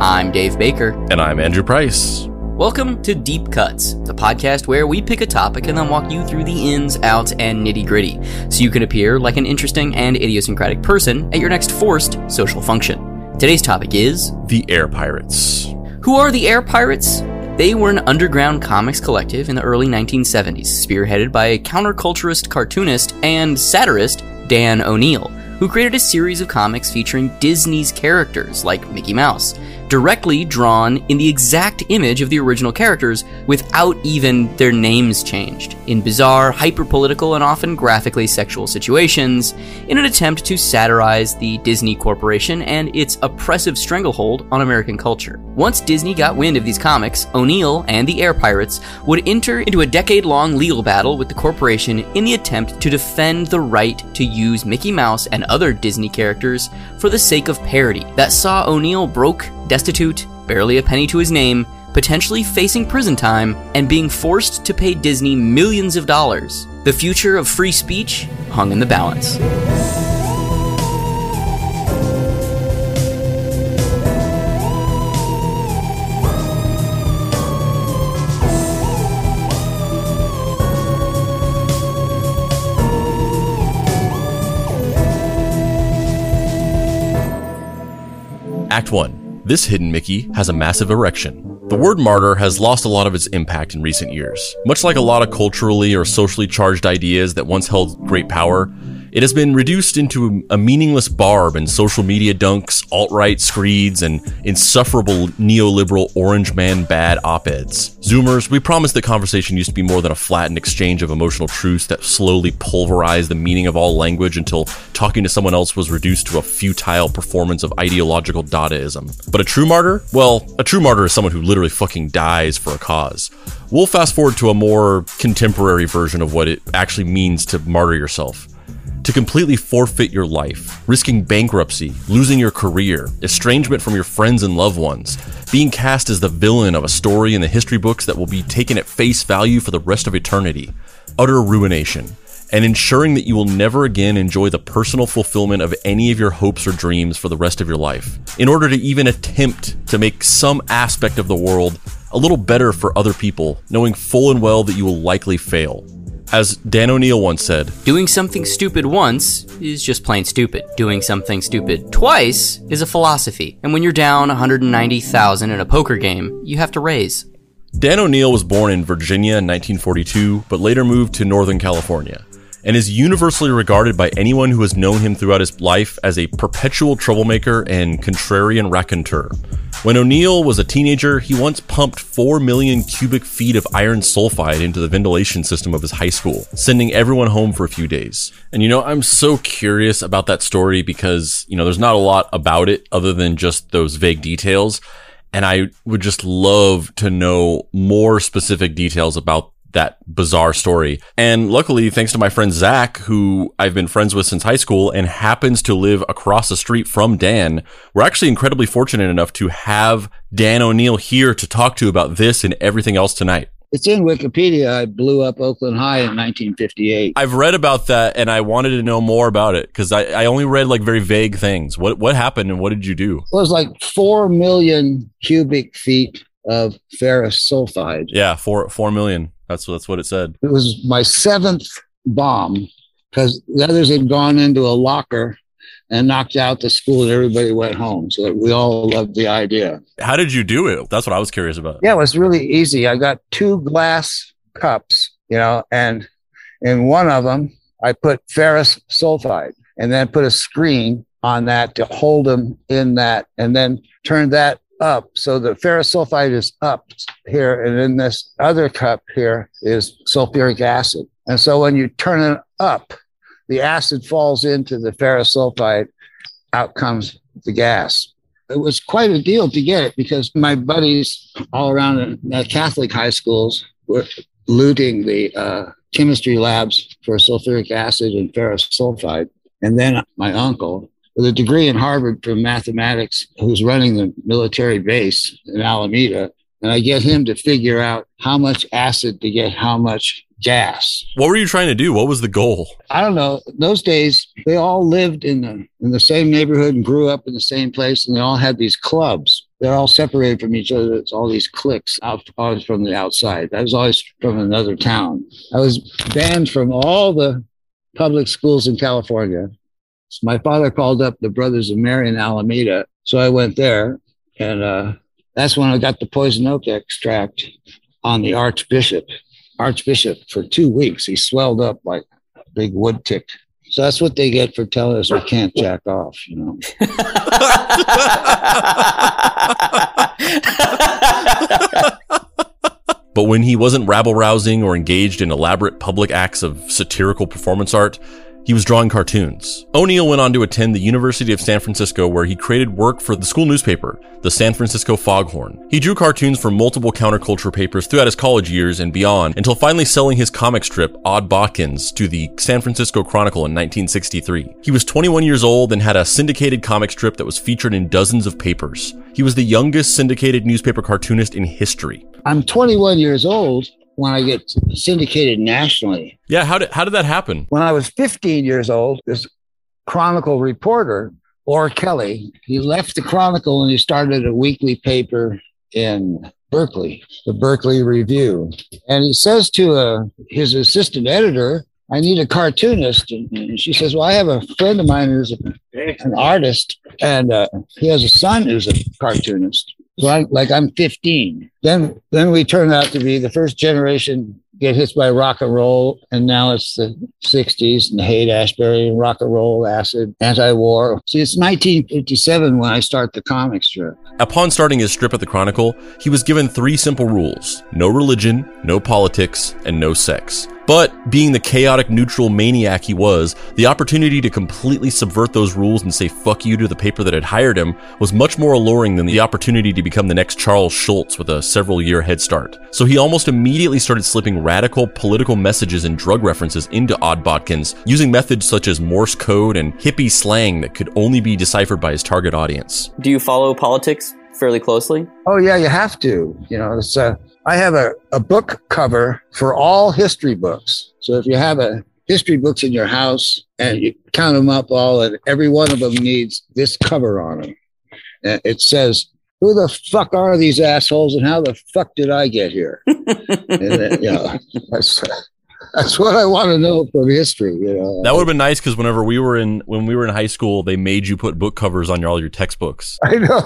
I'm Dave Baker. And I'm Andrew Price. Welcome to Deep Cuts, the podcast where we pick a topic and then walk you through the ins, outs, and nitty-gritty, so you can appear like an interesting and idiosyncratic person at your next forced social function. Today's topic is... the Air Pirates. Who are the Air Pirates? They were an underground comics collective in the early 1970s, spearheaded by a counterculturist cartoonist and satirist, Dan O'Neill, who created a series of comics featuring Disney's characters, like Mickey Mouse, directly drawn in the exact image of the original characters without even their names changed, in bizarre, hyper-political, and often graphically sexual situations, in an attempt to satirize the Disney Corporation and its oppressive stranglehold on American culture. Once Disney got wind of these comics, O'Neill and the Air Pirates would enter into a decade-long legal battle with the corporation in the attempt to defend the right to use Mickey Mouse and other Disney characters for the sake of parody that saw O'Neill broke, destitute, barely a penny to his name, potentially facing prison time, and being forced to pay Disney millions of dollars. The future of free speech hung in the balance. Act 1. This hidden Mickey has a massive erection. The word martyr has lost a lot of its impact in recent years. Much like a lot of culturally or socially charged ideas that once held great power, it has been reduced into a meaningless barb in social media dunks, alt-right screeds, and insufferable neoliberal orange man bad op-eds. Zoomers, we promise the conversation used to be more than a flattened exchange of emotional truths that slowly pulverized the meaning of all language until talking to someone else was reduced to a futile performance of ideological Dadaism. But a true martyr? Well, a true martyr is someone who literally fucking dies for a cause. We'll fast forward to a more contemporary version of what it actually means to martyr yourself. To completely forfeit your life, risking bankruptcy, losing your career, estrangement from your friends and loved ones, being cast as the villain of a story in the history books that will be taken at face value for the rest of eternity, utter ruination, and ensuring that you will never again enjoy the personal fulfillment of any of your hopes or dreams for the rest of your life, in order to even attempt to make some aspect of the world a little better for other people, knowing full and well that you will likely fail. As Dan O'Neill once said, doing something stupid once is just plain stupid. Doing something stupid twice is a philosophy. And when you're down $190,000 in a poker game, you have to raise. Dan O'Neill was born in Virginia in 1942, but later moved to Northern California, and is universally regarded by anyone who has known him throughout his life as a perpetual troublemaker and contrarian raconteur. When O'Neill was a teenager, he once pumped 4 million cubic feet of iron sulfide into the ventilation system of his high school, sending everyone home for a few days. And you know, I'm so curious about that story because, you know, there's not a lot about it other than just those vague details. And I would just love to know more specific details about that bizarre story. And luckily, thanks to my friend Zach, who I've been friends with since high school and happens to live across the street from Dan, we're actually incredibly fortunate enough to have Dan O'Neill here to talk to about this and everything else tonight. It's in Wikipedia. I blew up Oakland High in 1958. I've read about that and I wanted to know more about it because I only read like very vague things. What happened and what did you do? It was like 4 million cubic feet of ferrous sulfide. Yeah, 4 million. That's what it said. It was my 7th bomb because the others had gone into a locker and knocked out the school and everybody went home. So we all loved the idea. How did you do it? That's what I was curious about. Yeah, it was really easy. I got 2 glass cups, you know, and in one of them, I put ferrous sulfide and then put a screen on that to hold them in that and then turned that up. So the ferrous sulfide is up here, and in this other cup here is sulfuric acid. And so when you turn it up, the acid falls into the ferrous sulfide, out comes the gas. It was quite a deal to get it because my buddies all around in Catholic high schools were looting the chemistry labs for sulfuric acid and ferrous sulfide. And then my uncle, with a degree in Harvard from mathematics, who's running the military base in Alameda, and I get him to figure out how much acid to get how much gas. What were you trying to do? What was the goal? I don't know. Those days, they all lived in the same neighborhood and grew up in the same place, and they all had these clubs. They're all separated from each other. It's all these cliques out. I was from the outside. I was always from another town. I was banned from all the public schools in California. So my father called up the Brothers of Mary in Alameda. So I went there, and that's when I got the poison oak extract on the archbishop. Archbishop for 2 weeks. He swelled up like a big wood tick. So that's what they get for telling us we can't jack off, you know. But when he wasn't rabble-rousing or engaged in elaborate public acts of satirical performance art, he was drawing cartoons. O'Neill went on to attend the University of San Francisco, where he created work for the school newspaper, the San Francisco Foghorn. He drew cartoons for multiple counterculture papers throughout his college years and beyond, until finally selling his comic strip, Odd Bodkins, to the San Francisco Chronicle in 1963. He was 21 years old and had a syndicated comic strip that was featured in dozens of papers. He was the youngest syndicated newspaper cartoonist in history. I'm 21 years old when I get syndicated nationally. Yeah, how did that happen? When I was 15 years old, this Chronicle reporter, Orr Kelly, he left the Chronicle and he started a weekly paper in Berkeley, the Berkeley Review. And he says to his assistant editor, I need a cartoonist. And she says, well, I have a friend of mine who's an artist, and he has a son who's a cartoonist. So I'm 15. Then we turned out to be the first generation get hit by rock and roll. And now it's the 60s and Haight-Ashbury and rock and roll, acid, anti-war. See, it's 1957 when I start the comic strip. Upon starting his strip at the Chronicle, he was given three simple rules: no religion, no politics, and no sex. But being the chaotic, neutral maniac he was, the opportunity to completely subvert those rules and say fuck you to the paper that had hired him was much more alluring than the opportunity to become the next Charles Schulz with a several-year head start. So he almost immediately started slipping radical political messages and drug references into Odd Bodkins, using methods such as Morse code and hippie slang that could only be deciphered by his target audience. Do you follow politics fairly closely? Oh, yeah, you have to. You know, it's I have a book cover for all history books. So if you have history books in your house and you count them up all, and every one of them needs this cover on them. And it says, who the fuck are these assholes and how the fuck did I get here? And, you know, that's what I want to know from history. You know? That would have been nice, because whenever when we were in high school, they made you put book covers on all your textbooks. I know.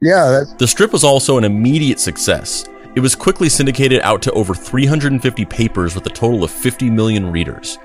Yeah. The strip was also an immediate success. It was quickly syndicated out to over 350 papers with a total of 50 million readers.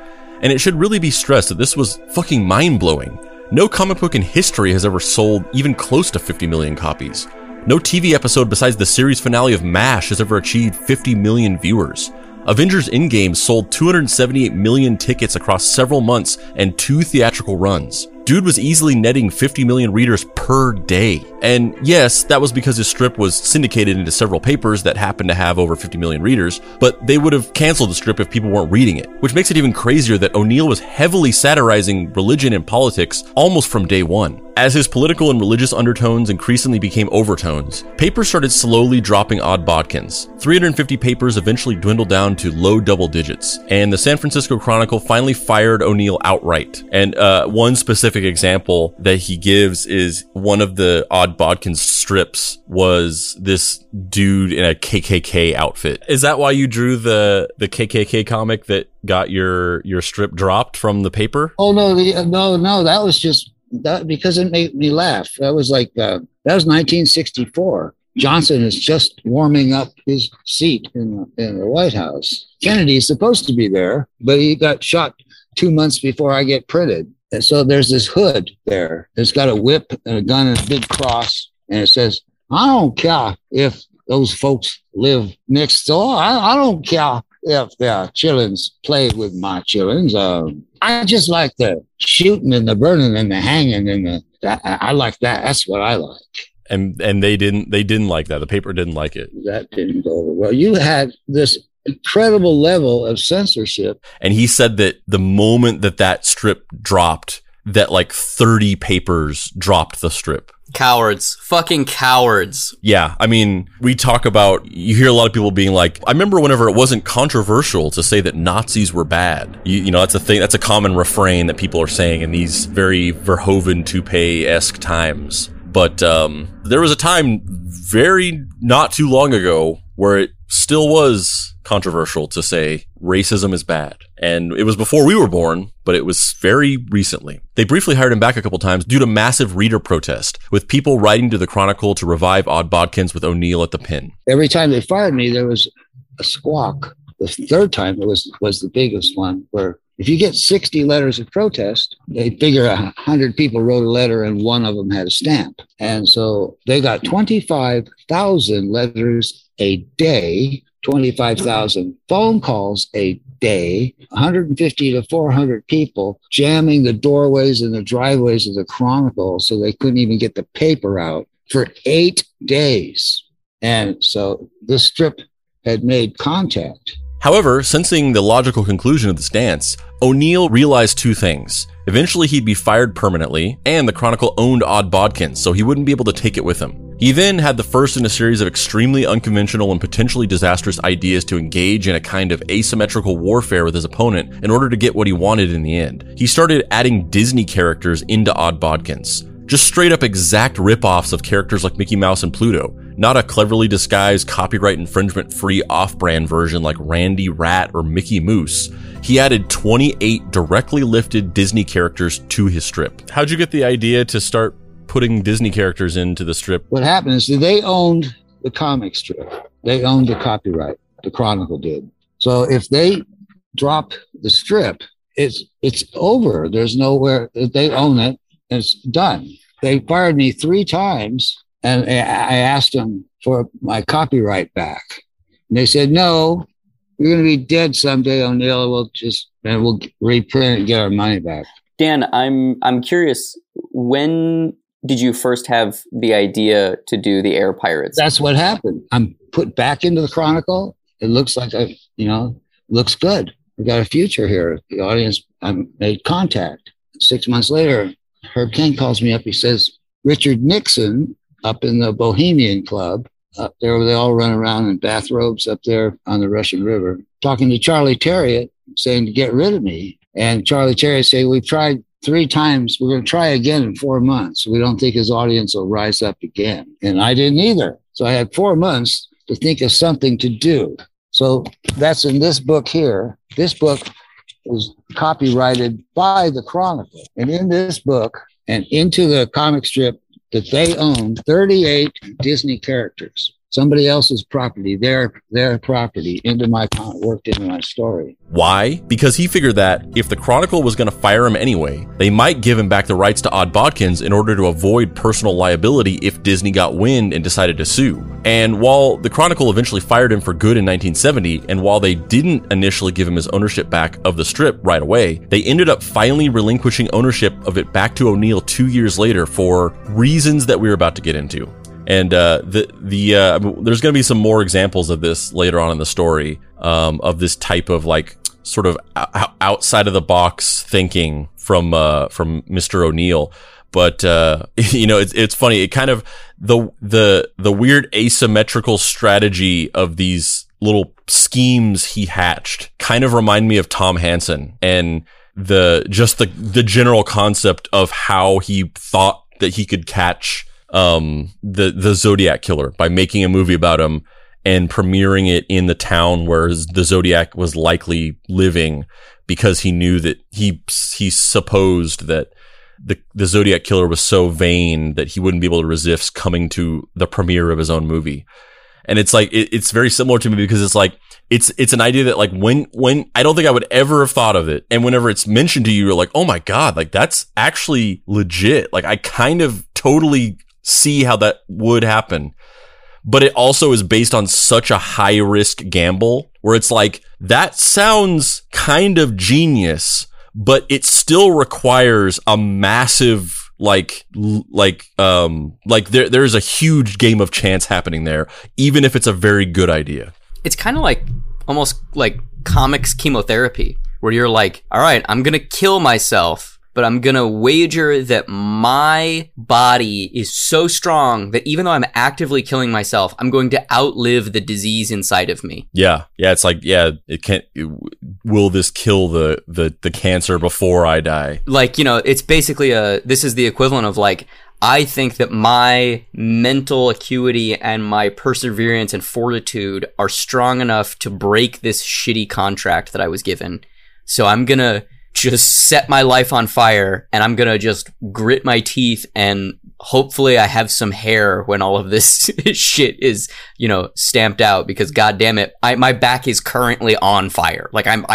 And it should really be stressed that this was fucking mind-blowing. No comic book in history has ever sold even close to 50 million copies. No TV episode besides the series finale of MASH has ever achieved 50 million viewers. Avengers Endgame sold 278 million tickets across several months and 2 theatrical runs. Dude was easily netting 50 million readers per day. And yes, that was because his strip was syndicated into several papers that happened to have over 50 million readers, but they would have canceled the strip if people weren't reading it, which makes it even crazier that O'Neill was heavily satirizing religion and politics almost from day one. As his political and religious undertones increasingly became overtones, papers started slowly dropping Odd Bodkins. 350 papers eventually dwindled down to low double digits, and the San Francisco Chronicle finally fired O'Neill outright. And one specific example that he gives is one of the Odd Bodkins strips was this dude in a KKK outfit. Is that why you drew the KKK comic that got your strip dropped from the paper? Oh no, no, that was just that because it made me laugh. That was like that was 1964. Johnson is just warming up his seat in the White House. Kennedy's supposed to be there, but he got shot 2 months before I get printed. And so there's this hood there. It's got a whip and a gun and a big cross. And it says, I don't care if those folks live next door. I don't care if their chillins play with my chillins. I just like the shooting and the burning and the hanging. And I like that. That's what I like. And they didn't like that. The paper didn't like it. That didn't go over well. You had this incredible level of censorship. And he said that the moment that strip dropped, that like 30 papers dropped the strip. Cowards. Fucking cowards. Yeah. I mean, you hear a lot of people being like, I remember whenever it wasn't controversial to say that Nazis were bad. You know, that's a thing. That's a common refrain that people are saying in these very Verhoeven toupee-esque times. But there was a time very not too long ago where it still was controversial to say racism is bad. And it was before we were born, but it was very recently. They briefly hired him back a couple times due to massive reader protest, with people writing to the Chronicle to revive Odd Bodkins with O'Neill at the pen. Every time they fired me, there was a squawk. The third time was the biggest one, where if you get 60 letters of protest, they figure 100 people wrote a letter and one of them had a stamp. And so they got 25,000 letters a day, 25,000 phone calls a day, 150 to 400 people jamming the doorways and the driveways of the Chronicle so they couldn't even get the paper out for 8 days. And so this strip had made contact. However, sensing the logical conclusion of the stance, O'Neill realized two things. Eventually, he'd be fired permanently, and the Chronicle owned Odd Bodkins, so he wouldn't be able to take it with him. He then had the first in a series of extremely unconventional and potentially disastrous ideas to engage in a kind of asymmetrical warfare with his opponent in order to get what he wanted in the end. He started adding Disney characters into Odd Bodkins. Just straight up exact ripoffs of characters like Mickey Mouse and Pluto, not a cleverly disguised copyright infringement free off-brand version like Randy Rat or Mickey Moose. He added 28 directly lifted Disney characters to his strip. How'd you get the idea to start putting Disney characters into the strip? What happened is they owned the comic strip. They owned the copyright. The Chronicle did. So if they drop the strip, it's over. There's nowhere. They own it. It's done. They fired me 3 times, and I asked them for my copyright back. And they said, no, you're going to be dead someday, O'Neill. We'll reprint and get our money back. Dan, I'm curious, when did you first have the idea to do the Air Pirates? That's what happened. I'm put back into the Chronicle. It looks like looks good. We got a future here. The audience, I made contact. 6 months later, Herb King calls me up. He says, Richard Nixon up in the Bohemian Club, up there where they all run around in bathrobes up there on the Russian River, talking to Charlie Terriot, saying to get rid of me. And Charlie Terriot say, we've tried 3 times. We're going to try again in 4 months. We don't think his audience will rise up again. And I didn't either. So I had 4 months to think of something to do. So that's in this book here. This book was copyrighted by the Chronicle. And in this book and into the comic strip that they owned, 38 Disney characters, somebody else's property, their property, worked into my story. Why? Because he figured that if the Chronicle was going to fire him anyway, they might give him back the rights to Odd Bodkins in order to avoid personal liability if Disney got wind and decided to sue. And while the Chronicle eventually fired him for good in 1970, and while they didn't initially give him his ownership back of the strip right away, they ended up finally relinquishing ownership of it back to O'Neill 2 years later for reasons that we were about to get into. And there's going to be some more examples of this later on in the story, of this type of like sort of outside of the box thinking from Mr. O'Neill. But it's funny. It kind of the weird asymmetrical strategy of these little schemes he hatched kind of remind me of Tom Hanks and the general concept of how he thought that he could catch the Zodiac Killer by making a movie about him and premiering it in the town where the Zodiac was likely living, because he knew that he supposed that the Zodiac Killer was so vain that he wouldn't be able to resist coming to the premiere of his own movie. And it's like, it's very similar to me, because it's like, it's an idea that like when I don't think I would ever have thought of it. And whenever it's mentioned to you, you're like, oh my God, like that's actually legit. Like I kind of totally see how that would happen. But it also is based on such a high risk gamble where it's like, that sounds kind of genius, but it still requires a massive, there's a huge game of chance happening there, even if it's a very good idea. It's kind of like almost like comics chemotherapy, where you're like, all right, I'm going to kill myself, but I'm going to wager that my body is so strong that even though I'm actively killing myself, I'm going to outlive the disease inside of me. Yeah. Yeah. It's like, yeah, it can't, will this kill the cancer before I die? Like, you know, it's basically this is the equivalent of like, I think that my mental acuity and my perseverance and fortitude are strong enough to break this shitty contract that I was given. So I'm going to just set my life on fire, and I'm going to just grit my teeth, and hopefully I have some hair when all of this shit is, you know, stamped out, because goddamn it, my back is currently on fire. Like I'm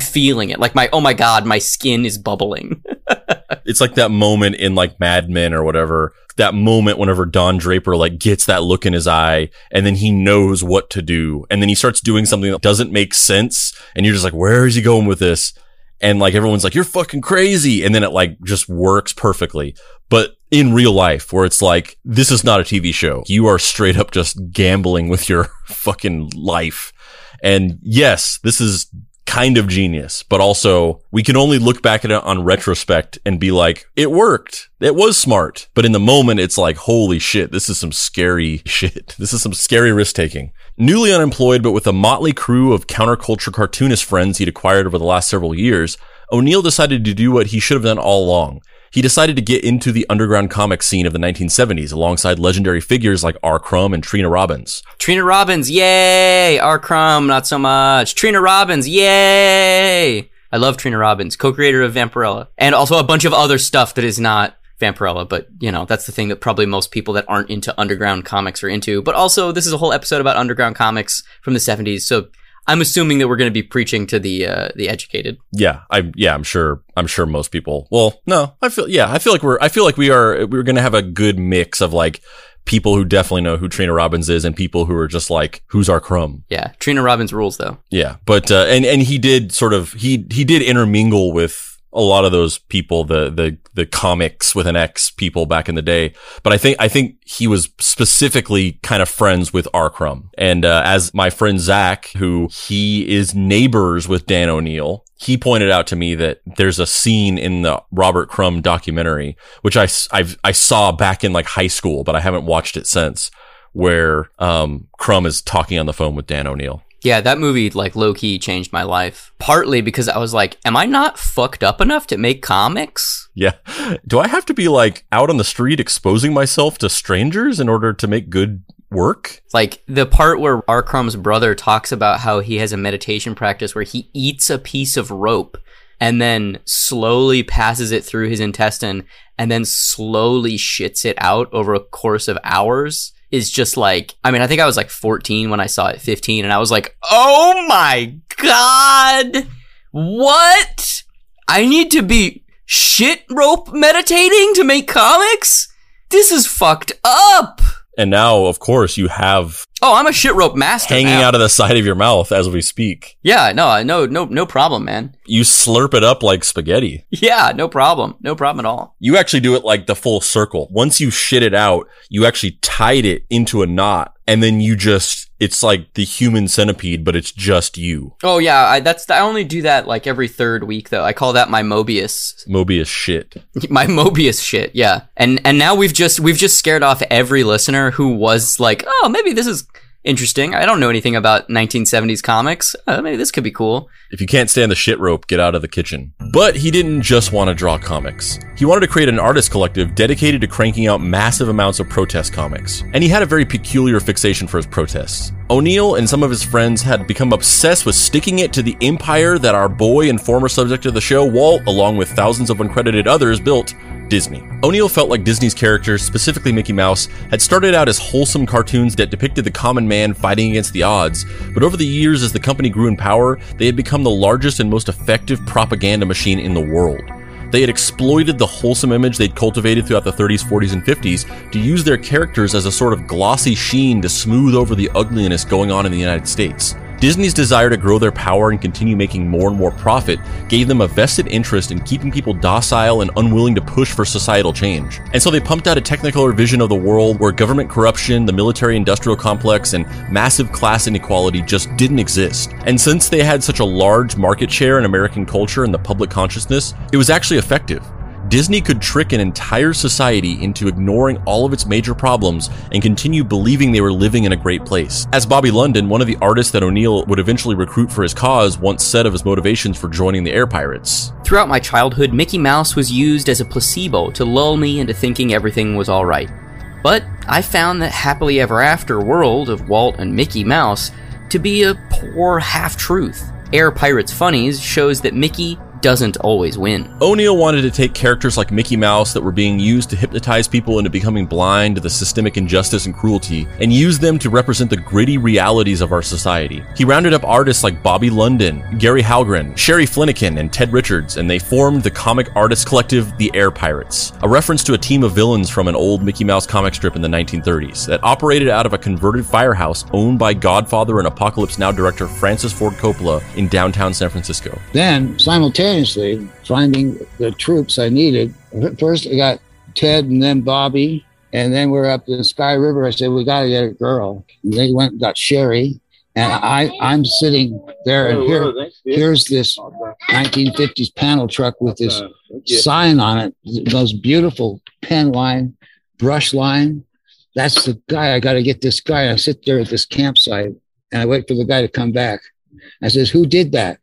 feeling it. Like oh my God, my skin is bubbling. It's like that moment in like Mad Men or whatever, that moment whenever Don Draper like gets that look in his eye and then he knows what to do. And then he starts doing something that doesn't make sense. And you're just like, where is he going with this? And like everyone's like, you're fucking crazy. And then it like just works perfectly. But in real life, where it's like, this is not a TV show. You are straight up just gambling with your fucking life. And yes, this is kind of genius, but also we can only look back at it on retrospect and be like, it worked. It was smart. But in the moment, it's like, holy shit, this is some scary shit. This is some scary risk taking. Newly unemployed, but with a motley crew of counterculture cartoonist friends he'd acquired over the last several years, O'Neill decided to do what he should have done all along. He decided to get into the underground comic scene of the 1970s alongside legendary figures like R. Crumb and Trina Robbins. Trina Robbins, yay! R. Crumb, not so much. Trina Robbins, yay! I love Trina Robbins, co-creator of Vampirella. And also a bunch of other stuff that is not Vampirella, but, you know, that's the thing that probably most people that aren't into underground comics are into. But also, this is a whole episode about underground comics from the 70s, so I'm assuming that we're going to be preaching to the educated. Yeah, I'm sure most people. Well, no, I feel like we're going to have a good mix of like people who definitely know who Trina Robbins is and people who are just like, who's our Crumb? Yeah, Trina Robbins rules though. Yeah, but and he did sort of he did intermingle with a lot of those people, the comics with an X people back in the day. But I think he was specifically kind of friends with R. Crumb. And as my friend Zach, who he is neighbors with Dan O'Neill, he pointed out to me that there's a scene in the Robert Crumb documentary, which I saw back in like high school, but I haven't watched it since, where Crumb is talking on the phone with Dan O'Neill. Yeah, that movie, like, low-key changed my life. Partly because I was like, am I not fucked up enough to make comics? Yeah. Do I have to be, like, out on the street exposing myself to strangers in order to make good work? Like, the part where R. Crumb's brother talks about how he has a meditation practice where he eats a piece of rope and then slowly passes it through his intestine and then slowly shits it out over a course of hours is just like, I mean, I think I was like 14 when I saw it, 15, and I was like, oh my God, what? I need to be shit rope meditating to make comics? This is fucked up. And now, of course, you have... Oh, I'm a shit rope master hanging now out of the side of your mouth as we speak. Yeah, no problem, man. You slurp it up like spaghetti. Yeah, no problem. No problem at all. You actually do it like the full circle. Once you shit it out, you actually tied it into a knot, and then you just... It's like the human centipede, but it's just you. Oh, yeah. I only do that like every third week, though. I call that my Mobius. Mobius shit. My Mobius shit, yeah. And now we've just scared off every listener who was like, oh, maybe this is interesting. I don't know anything about 1970s comics. Maybe this could be cool. If you can't stand the shit rope, get out of the kitchen. But he didn't just want to draw comics. He wanted to create an artist collective dedicated to cranking out massive amounts of protest comics. And he had a very peculiar fixation for his protests. O'Neill and some of his friends had become obsessed with sticking it to the empire that our boy and former subject of the show, Walt, along with thousands of uncredited others, built, Disney. O'Neill felt like Disney's characters, specifically Mickey Mouse, had started out as wholesome cartoons that depicted the common man fighting against the odds, but over the years as the company grew in power, they had become the largest and most effective propaganda machine in the world. They had exploited the wholesome image they'd cultivated throughout the 30s, 40s, and 50s to use their characters as a sort of glossy sheen to smooth over the ugliness going on in the United States. Disney's desire to grow their power and continue making more and more profit gave them a vested interest in keeping people docile and unwilling to push for societal change. And so they pumped out a technicolor vision of the world where government corruption, the military-industrial complex, and massive class inequality just didn't exist. And since they had such a large market share in American culture and the public consciousness, it was actually effective. Disney could trick an entire society into ignoring all of its major problems and continue believing they were living in a great place. As Bobby London, one of the artists that O'Neill would eventually recruit for his cause, once said of his motivations for joining the Air Pirates. Throughout my childhood, Mickey Mouse was used as a placebo to lull me into thinking everything was alright. But I found that happily ever after world of Walt and Mickey Mouse to be a poor half-truth. Air Pirates Funnies shows that Mickey doesn't always win. O'Neill wanted to take characters like Mickey Mouse that were being used to hypnotize people into becoming blind to the systemic injustice and cruelty, and use them to represent the gritty realities of our society. He rounded up artists like Bobby London, Gary Hallgren, Sherry Flanagan, and Ted Richards, and they formed the comic artist collective The Air Pirates, a reference to a team of villains from an old Mickey Mouse comic strip in the 1930s that operated out of a converted firehouse owned by Godfather and Apocalypse Now director Francis Ford Coppola in downtown San Francisco. Then, simultaneously, finding the troops I needed. First, I got Ted and then Bobby, and then we're up in Sky River. I said, we got to get a girl. And they went and got Sherry, and I'm sitting there, and here's this 1950s panel truck with this sign on it, the most beautiful pen line, brush line. That's the guy. I got to get this guy. I sit there at this campsite, and I wait for the guy to come back. I says, who did that?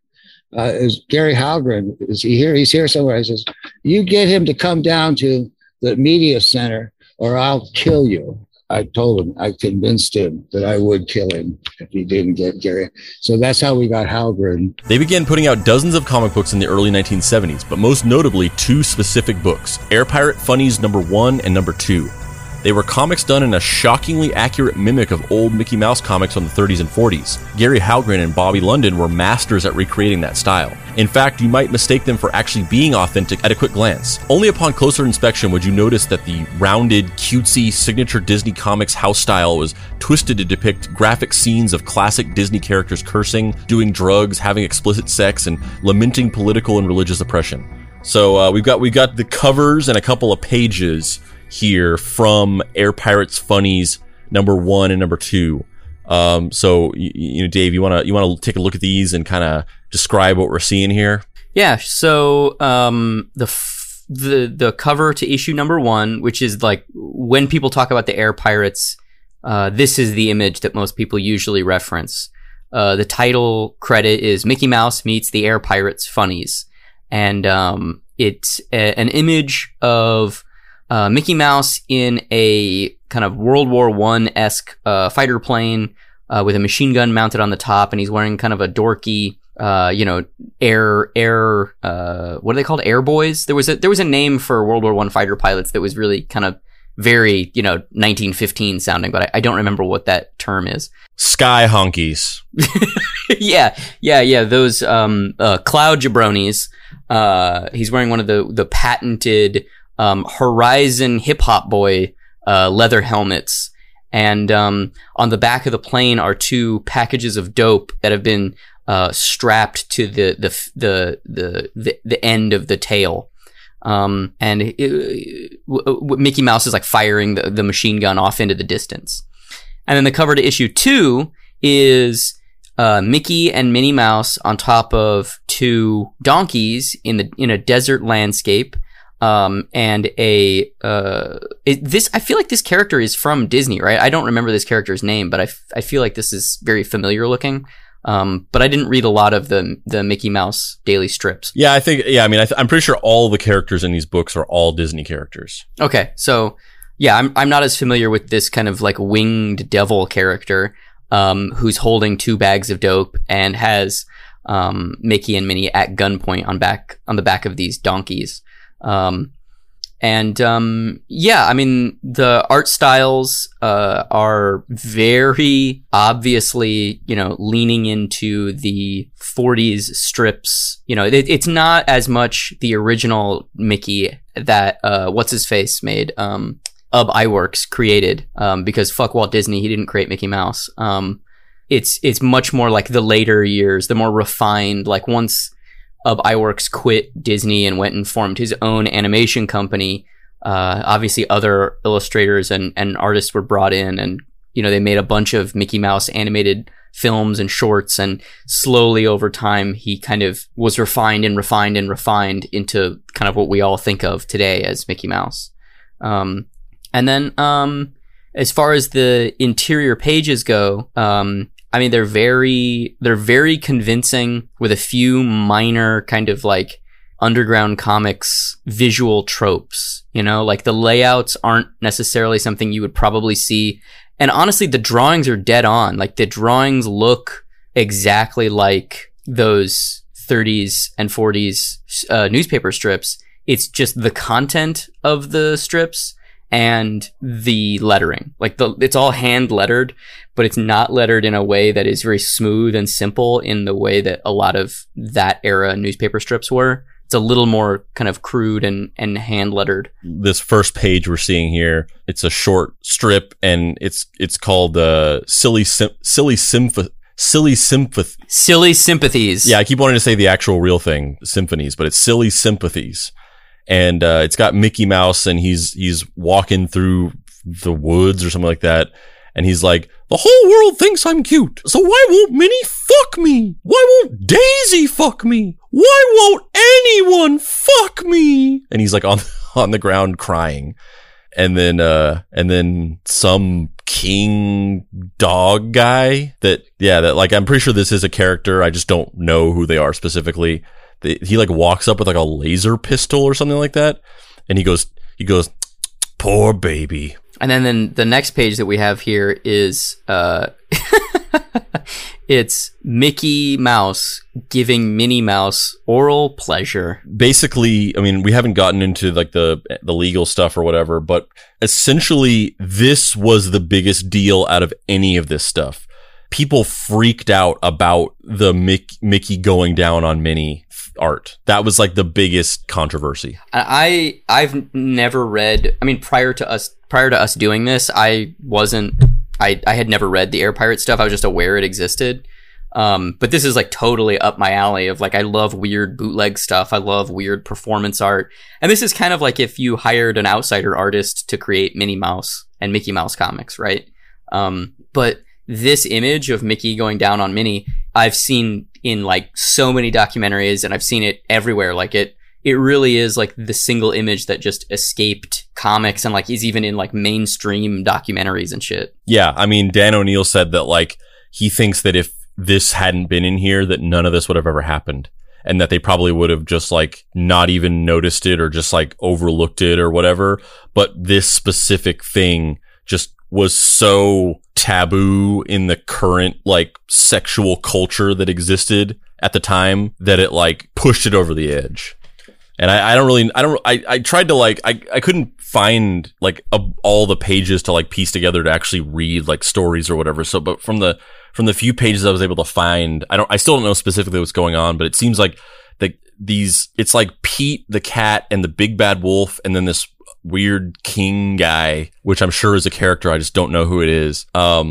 Is Gary Hallgren, is he here? He's here somewhere. I says, you get him to come down to the media center or I'll kill you. I told him, I convinced him that I would kill him if he didn't get Gary. So that's how we got Hallgren. They began putting out dozens of comic books in the early 1970s, but most notably two specific books, Air Pirate Funnies number 1 and number 2. They were comics done in a shockingly accurate mimic of old Mickey Mouse comics from the 30s and 40s. Gary Hallgren and Bobby London were masters at recreating that style. In fact, you might mistake them for actually being authentic at a quick glance. Only upon closer inspection would you notice that the rounded, cutesy, signature Disney Comics house style was twisted to depict graphic scenes of classic Disney characters cursing, doing drugs, having explicit sex, and lamenting political and religious oppression. So we've got the covers and a couple of pages here from Air Pirates Funnies number 1 and number 2. So you know, Dave, you want to take a look at these and kind of describe what we're seeing here? Yeah. So the cover to issue number 1, which is like when people talk about the Air Pirates, this is the image that most people usually reference. The title credit is Mickey Mouse meets the Air Pirates Funnies, and it's an image of Mickey Mouse in a kind of World War I-esque fighter plane with a machine gun mounted on the top, and he's wearing kind of a dorky, what are they called? Air boys? There was a name for World War I fighter pilots that was really kind of very, 1915 sounding, but I don't remember what that term is. Sky honkies. Yeah. Those cloud jabronis. He's wearing one of the patented Horizon hip hop boy leather helmets, and on the back of the plane are two packages of dope that have been strapped to the end of the tail, and Mickey Mouse is like firing the machine gun off into the distance. And then the cover to issue 2 is Mickey and Minnie Mouse on top of two donkeys in a desert landscape. I feel like this character is from Disney, right? I don't remember this character's name, but I feel like this is very familiar looking. But I didn't read a lot of the Mickey Mouse daily strips. Yeah, I think, I'm pretty sure all the characters in these books are all Disney characters. Okay. So yeah, I'm not as familiar with this kind of like winged devil character, who's holding two bags of dope and has, Mickey and Minnie at gunpoint on the back of these donkeys. The art styles, are very obviously, leaning into the 40s strips. It's not as much the original Mickey that, what's-his-face made, Ub Iwerks created, because fuck Walt Disney, he didn't create Mickey Mouse. It's much more like the later years, the more refined, like once Ub Iwerks quit Disney and went and formed his own animation company. Obviously, other illustrators and artists were brought in, and you know, they made a bunch of Mickey Mouse animated films and shorts, and slowly over time he kind of was refined into kind of what we all think of today as Mickey Mouse. And then as far as the interior pages go, I mean, they're very convincing, with a few minor kind of like underground comics visual tropes, you know, like the layouts aren't necessarily something you would probably see. And honestly, the drawings are dead on. Like, the drawings look exactly like those 30s and 40s newspaper strips. It's just the content of the strips and the lettering. Like, it's all hand lettered, but it's not lettered in a way that is very smooth and simple in the way that a lot of that era newspaper strips were. It's a little more kind of crude and hand lettered. This first page we're seeing here, it's a short strip, and it's called Silly Sympathies. Yeah, I keep wanting to say the actual real thing, symphonies, but it's Silly Sympathies. And it's got Mickey Mouse, and he's walking through the woods or something like that. And he's like, the whole world thinks I'm cute, so why won't Minnie fuck me? Why won't Daisy fuck me? Why won't anyone fuck me? And he's like on the ground crying. And then some king dog guy that like, I'm pretty sure this is a character, I just don't know who they are specifically. He like walks up with like a laser pistol or something like that. And he goes, poor baby. And then the next page that we have here is, it's Mickey Mouse giving Minnie Mouse oral pleasure. Basically, I mean, we haven't gotten into like the legal stuff or whatever, but essentially this was the biggest deal out of any of this stuff. People freaked out about the Mickey going down on Minnie art. That was like the biggest controversy. I've never read, I mean, prior to us doing this, I had never read the Air Pirate stuff. I was just aware it existed. But this is like totally up my alley of like, I love weird bootleg stuff. I love weird performance art. And this is kind of like if you hired an outsider artist to create Minnie Mouse and Mickey Mouse comics, right? But this image of Mickey going down on Minnie, I've seen in like so many documentaries, and I've seen it everywhere. Like it really is like the single image that just escaped comics and like is even in like mainstream documentaries and shit. Yeah. I mean, Dan O'Neill said that like he thinks that if this hadn't been in here, that none of this would have ever happened, and that they probably would have just like not even noticed it or just like overlooked it or whatever. But this specific thing just was so taboo in the current like sexual culture that existed at the time that it like pushed it over the edge. And I couldn't find like all the pages to like piece together to actually read like stories or whatever. So, but from the few pages I was able to find, I still don't know specifically what's going on, but it seems like it's like Pete the cat and the big bad wolf, and then this weird king guy, which I'm sure is a character, I just don't know who it is. And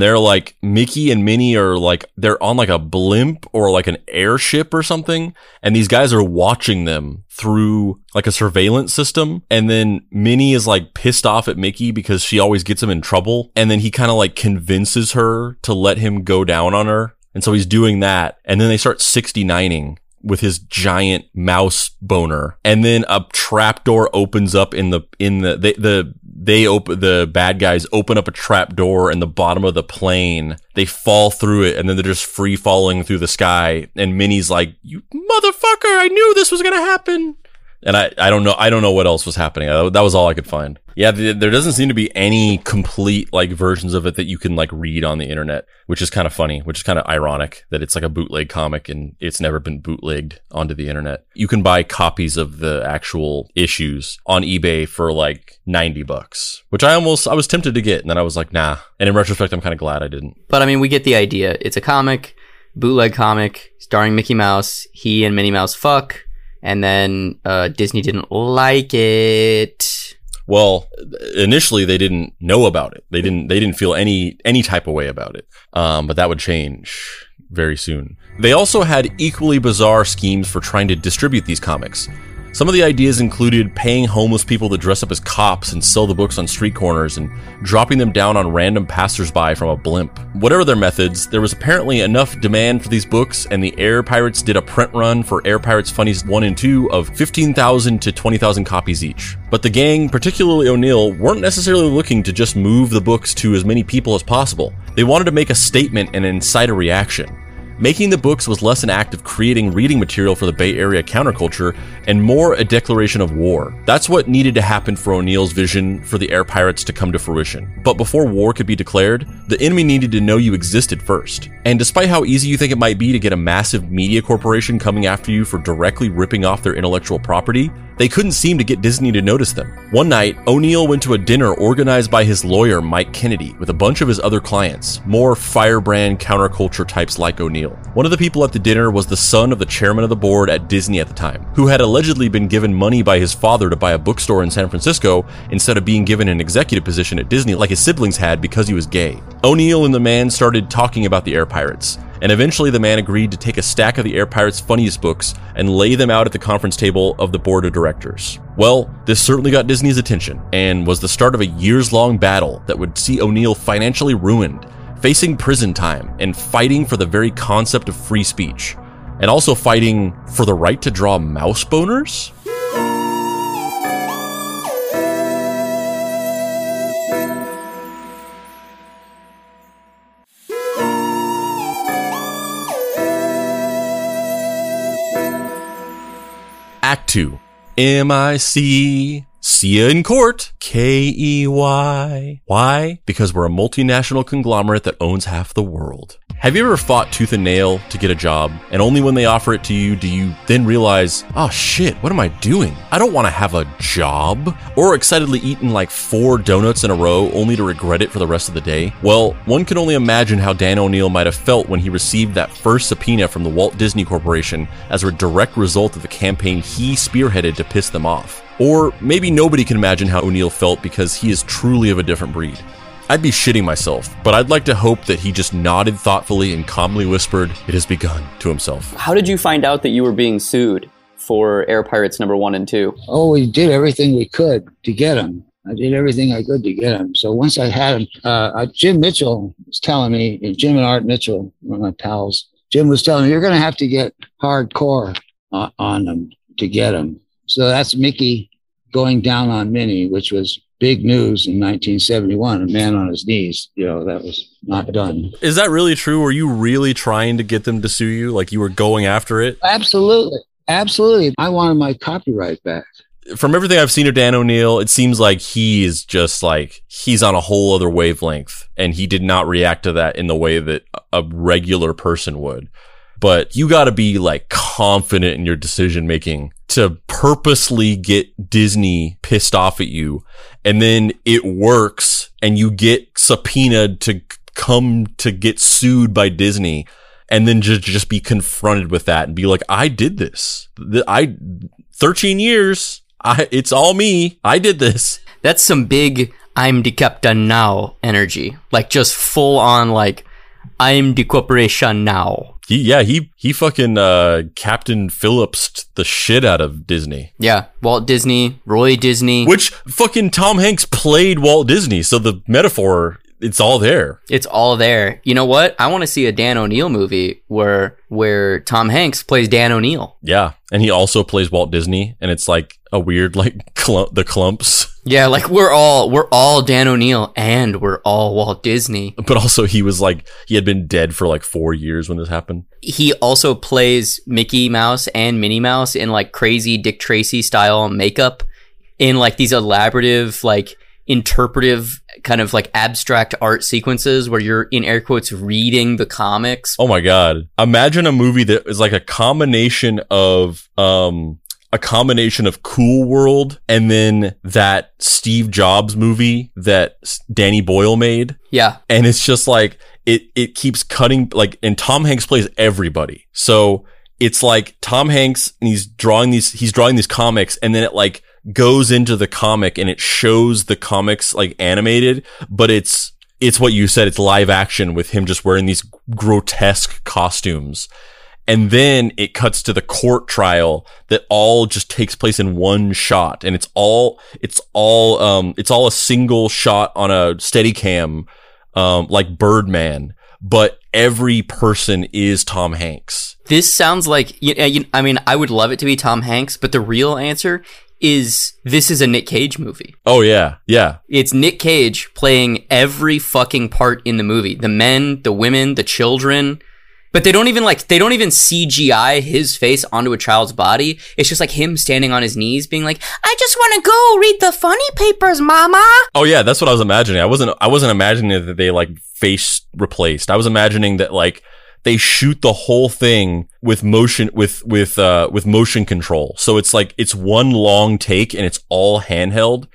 they're like, Mickey and Minnie are like, they're on like a blimp or like an airship or something, and these guys are watching them through like a surveillance system. And then Minnie is like pissed off at Mickey because she always gets him in trouble, and then he kind of like convinces her to let him go down on her, and so he's doing that, and then they start 69ing with his giant mouse boner, and then a trapdoor opens up the bad guys open up a trapdoor in the bottom of the plane. They fall through it, and then they're just free falling through the sky. And Minnie's like, "You motherfucker! I knew this was gonna happen." And I don't know what else was happening. That was all I could find. Yeah, there doesn't seem to be any complete like versions of it that you can like read on the internet, which is kind of funny, which is kind of ironic that it's like a bootleg comic and it's never been bootlegged onto the internet. You can buy copies of the actual issues on eBay for like $90, which I was tempted to get, and then I was like, nah. And in retrospect, I'm kind of glad I didn't. But I mean, we get the idea. It's a comic, bootleg comic starring Mickey Mouse. He and Minnie Mouse fuck. And then Disney didn't like it. Well, initially they didn't know about it. They didn't feel any type of way about it. But that would change very soon. They also had equally bizarre schemes for trying to distribute these comics. Some of the ideas included paying homeless people to dress up as cops and sell the books on street corners and dropping them down on random passersby from a blimp. Whatever their methods, there was apparently enough demand for these books, and the Air Pirates did a print run for Air Pirates Funnies 1 and 2 of 15,000 to 20,000 copies each. But the gang, particularly O'Neill, weren't necessarily looking to just move the books to as many people as possible. They wanted to make a statement and incite a reaction. Making the books was less an act of creating reading material for the Bay Area counterculture and more a declaration of war. That's what needed to happen for O'Neill's vision for the Air Pirates to come to fruition. But before war could be declared, the enemy needed to know you existed first. And despite how easy you think it might be to get a massive media corporation coming after you for directly ripping off their intellectual property, they couldn't seem to get Disney to notice them. One night, O'Neill went to a dinner organized by his lawyer, Mike Kennedy, with a bunch of his other clients, more firebrand counterculture types like O'Neill. One of the people at the dinner was the son of the chairman of the board at Disney at the time, who had allegedly been given money by his father to buy a bookstore in San Francisco instead of being given an executive position at Disney like his siblings had because he was gay. O'Neill and the man started talking about the Air Pirates, and eventually the man agreed to take a stack of the Air Pirates' funniest books and lay them out at the conference table of the board of directors. Well, this certainly got Disney's attention and was the start of a years-long battle that would see O'Neill financially ruined, facing prison time, and fighting for the very concept of free speech, and also fighting for the right to draw mouse boners? Act 2. M.I.C. See ya in court. K-E-Y. Why? Because we're a multinational conglomerate that owns half the world. Have you ever fought tooth and nail to get a job, and only when they offer it to you do you then realize, oh shit, what am I doing? I don't want to have a job. Or excitedly eaten like 4 donuts in a row only to regret it for the rest of the day? Well, one can only imagine how Dan O'Neill might have felt when he received that first subpoena from the Walt Disney Corporation as a direct result of the campaign he spearheaded to piss them off. Or maybe nobody can imagine how O'Neill felt because he is truly of a different breed. I'd be shitting myself, but I'd like to hope that he just nodded thoughtfully and calmly whispered, "It has begun," to himself. How did you find out that you were being sued for Air Pirates number 1 and 2? Oh, we did everything we could to get him. I did everything I could to get him. So once I had him, Jim Mitchell was telling me, Jim and Art Mitchell, one of my pals, Jim was telling me, you're going to have to get hardcore on them to get him. So that's Mickey going down on Minnie, which was big news in 1971. A man on his knees, you know, that was not done. Is that really true? Were you really trying to get them to sue you? Like you were going after it? Absolutely. Absolutely. I wanted my copyright back. From everything I've seen of Dan O'Neill, it seems like he is just like, he's on a whole other wavelength, and he did not react to that in the way that a regular person would. But you got to be like confident in your decision making to purposely get Disney pissed off at you. And then it works and you get subpoenaed to come to get sued by Disney, and then just be confronted with that and be like, I did this. 13 years. It's all me. I did this. That's some big I'm the captain now energy. Like just full on like I'm the corporation now. He fucking Captain Phillips'd the shit out of Disney. Yeah, Walt Disney, Roy Disney. Which fucking Tom Hanks played Walt Disney, so the metaphor, it's all there. It's all there. You know what? I want to see a Dan O'Neill movie where Tom Hanks plays Dan O'Neill. Yeah, and he also plays Walt Disney, and it's like a weird like the clumps. Yeah, like we're all Dan O'Neill and we're all Walt Disney. But also he was like, he had been dead for like 4 years when this happened. He also plays Mickey Mouse and Minnie Mouse in like crazy Dick Tracy style makeup, in like these elaborative, like interpretive kind of like abstract art sequences where you're in air quotes reading the comics. Oh my God. Imagine a movie that is like a combination of Cool World and then that Steve Jobs movie that Danny Boyle made. Yeah. And it's just like, it keeps cutting, like, and Tom Hanks plays everybody. So it's like Tom Hanks, and he's drawing these comics, and then it like goes into the comic and it shows the comics like animated, but it's what you said, it's live action with him just wearing these grotesque costumes. And then it cuts to the court trial that all just takes place in one shot. And it's all a single shot on a Steadicam, like Birdman, but every person is Tom Hanks. This sounds like, I mean, I would love it to be Tom Hanks, but the real answer is this is a Nick Cage movie. Oh, yeah. Yeah. It's Nick Cage playing every fucking part in the movie. The men, the women, the children. But they don't even CGI his face onto a child's body. It's just like him standing on his knees being like, I just want to go read the funny papers, mama. Oh yeah, that's what I was imagining. I wasn't imagining that they like face replaced. I was imagining that like they shoot the whole thing with motion control. So it's like, it's one long take and it's all handheld,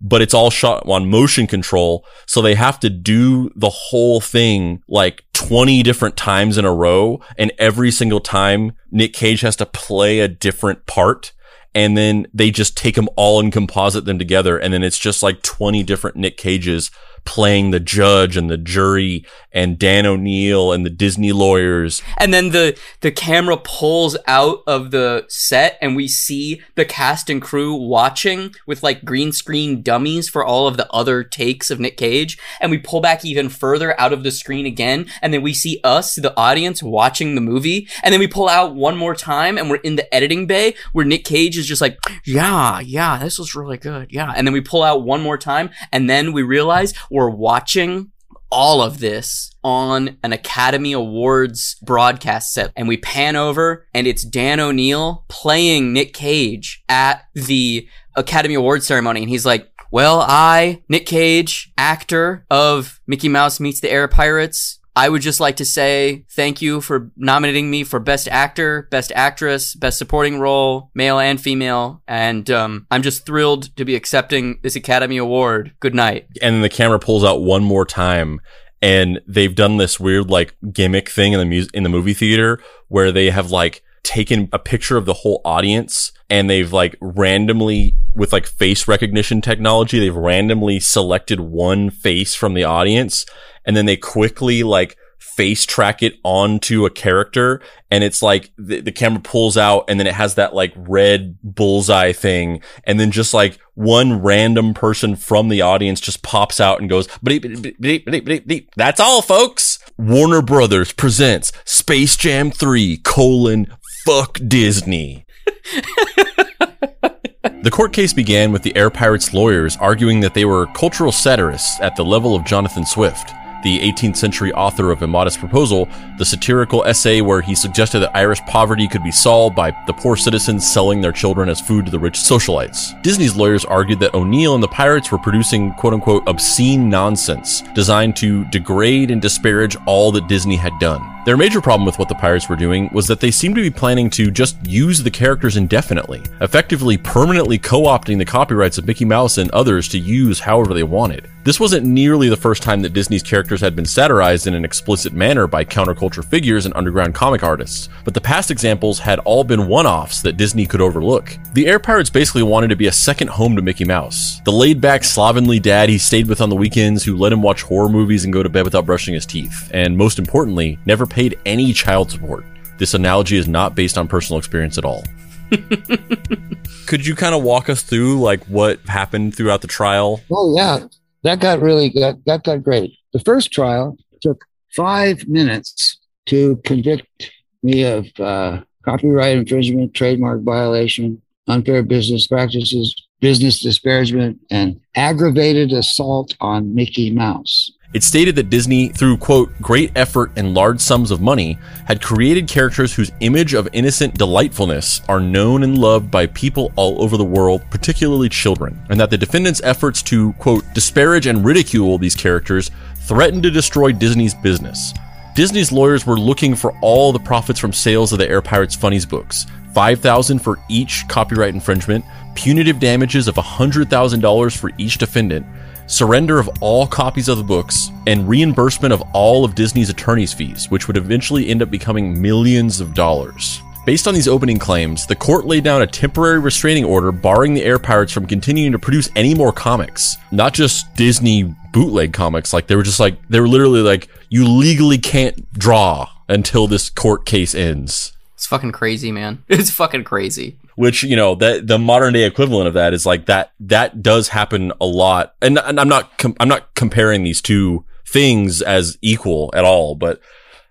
but it's all shot on motion control. So they have to do the whole thing like 20 different times in a row. And every single time Nick Cage has to play a different part. And then they just take them all and composite them together. And then it's just like 20 different Nick Cages playing the judge and the jury and Dan O'Neill and the Disney lawyers. And then the camera pulls out of the set and we see the cast and crew watching with like green screen dummies for all of the other takes of Nick Cage. And we pull back even further out of the screen again. And then we see us, the audience, watching the movie. And then we pull out one more time and we're in the editing bay where Nick Cage is just like, yeah, this was really good. Yeah. And then we pull out one more time and then we realize we're watching all of this on an Academy Awards broadcast set. And we pan over and it's Dan O'Neill playing Nick Cage at the Academy Awards ceremony. And he's like, well, I, Nick Cage, actor of Mickey Mouse Meets the Air Pirates, I would just like to say thank you for nominating me for Best Actor, Best Actress, Best Supporting Role, Male and Female, and I'm just thrilled to be accepting this Academy Award. Good night. And then the camera pulls out one more time, and they've done this weird like gimmick thing in the movie theater where they have like taken a picture of the whole audience, and they've like randomly, with like face recognition technology, they've randomly selected one face from the audience. And then they quickly like face track it onto a character. And it's like the camera pulls out and then it has that like red bullseye thing. And then just like one random person from the audience just pops out and goes, bleep, bleep, bleep, bleep, bleep, bleep. That's all, folks. Warner Brothers presents Space Jam 3 : fuck Disney. The court case began with the Air Pirates lawyers arguing that they were cultural satirists at the level of Jonathan Swift, the 18th century author of Immodest Proposal, the satirical essay where he suggested that Irish poverty could be solved by the poor citizens selling their children as food to the rich socialites. Disney's lawyers argued that O'Neill and the pirates were producing quote-unquote obscene nonsense designed to degrade and disparage all that Disney had done. Their major problem with what the pirates were doing was that they seemed to be planning to just use the characters indefinitely, effectively permanently co-opting the copyrights of Mickey Mouse and others to use however they wanted. This wasn't nearly the first time that Disney's characters had been satirized in an explicit manner by counterculture figures and underground comic artists, but the past examples had all been one-offs that Disney could overlook. The Air Pirates basically wanted to be a second home to Mickey Mouse, the laid-back, slovenly dad he stayed with on the weekends who let him watch horror movies and go to bed without brushing his teeth, and most importantly, never paid any child support. This analogy is not based on personal experience at all. Could you kind of walk us through like what happened throughout the trial? Oh yeah, that got great. The first trial took 5 minutes to convict me of copyright infringement, trademark violation, unfair business practices, business disparagement, and aggravated assault on Mickey Mouse. It stated that Disney, through, quote, great effort and large sums of money, had created characters whose image of innocent delightfulness are known and loved by people all over the world, particularly children, and that the defendants' efforts to, quote, disparage and ridicule these characters threatened to destroy Disney's business. Disney's lawyers were looking for all the profits from sales of the Air Pirates Funnies books, $5,000 for each copyright infringement, punitive damages of $100,000 for each defendant, surrender of all copies of the books, and reimbursement of all of Disney's attorney's fees, which would eventually end up becoming millions of dollars. Based on these opening claims, the court laid down a temporary restraining order barring the Air Pirates from continuing to produce any more comics. Not just Disney bootleg comics, like they were literally like, you legally can't draw until this court case ends. It's fucking crazy, man. It's fucking crazy. Which, you know, that the modern day equivalent of that is like that does happen a lot. And I'm not comparing these two things as equal at all, but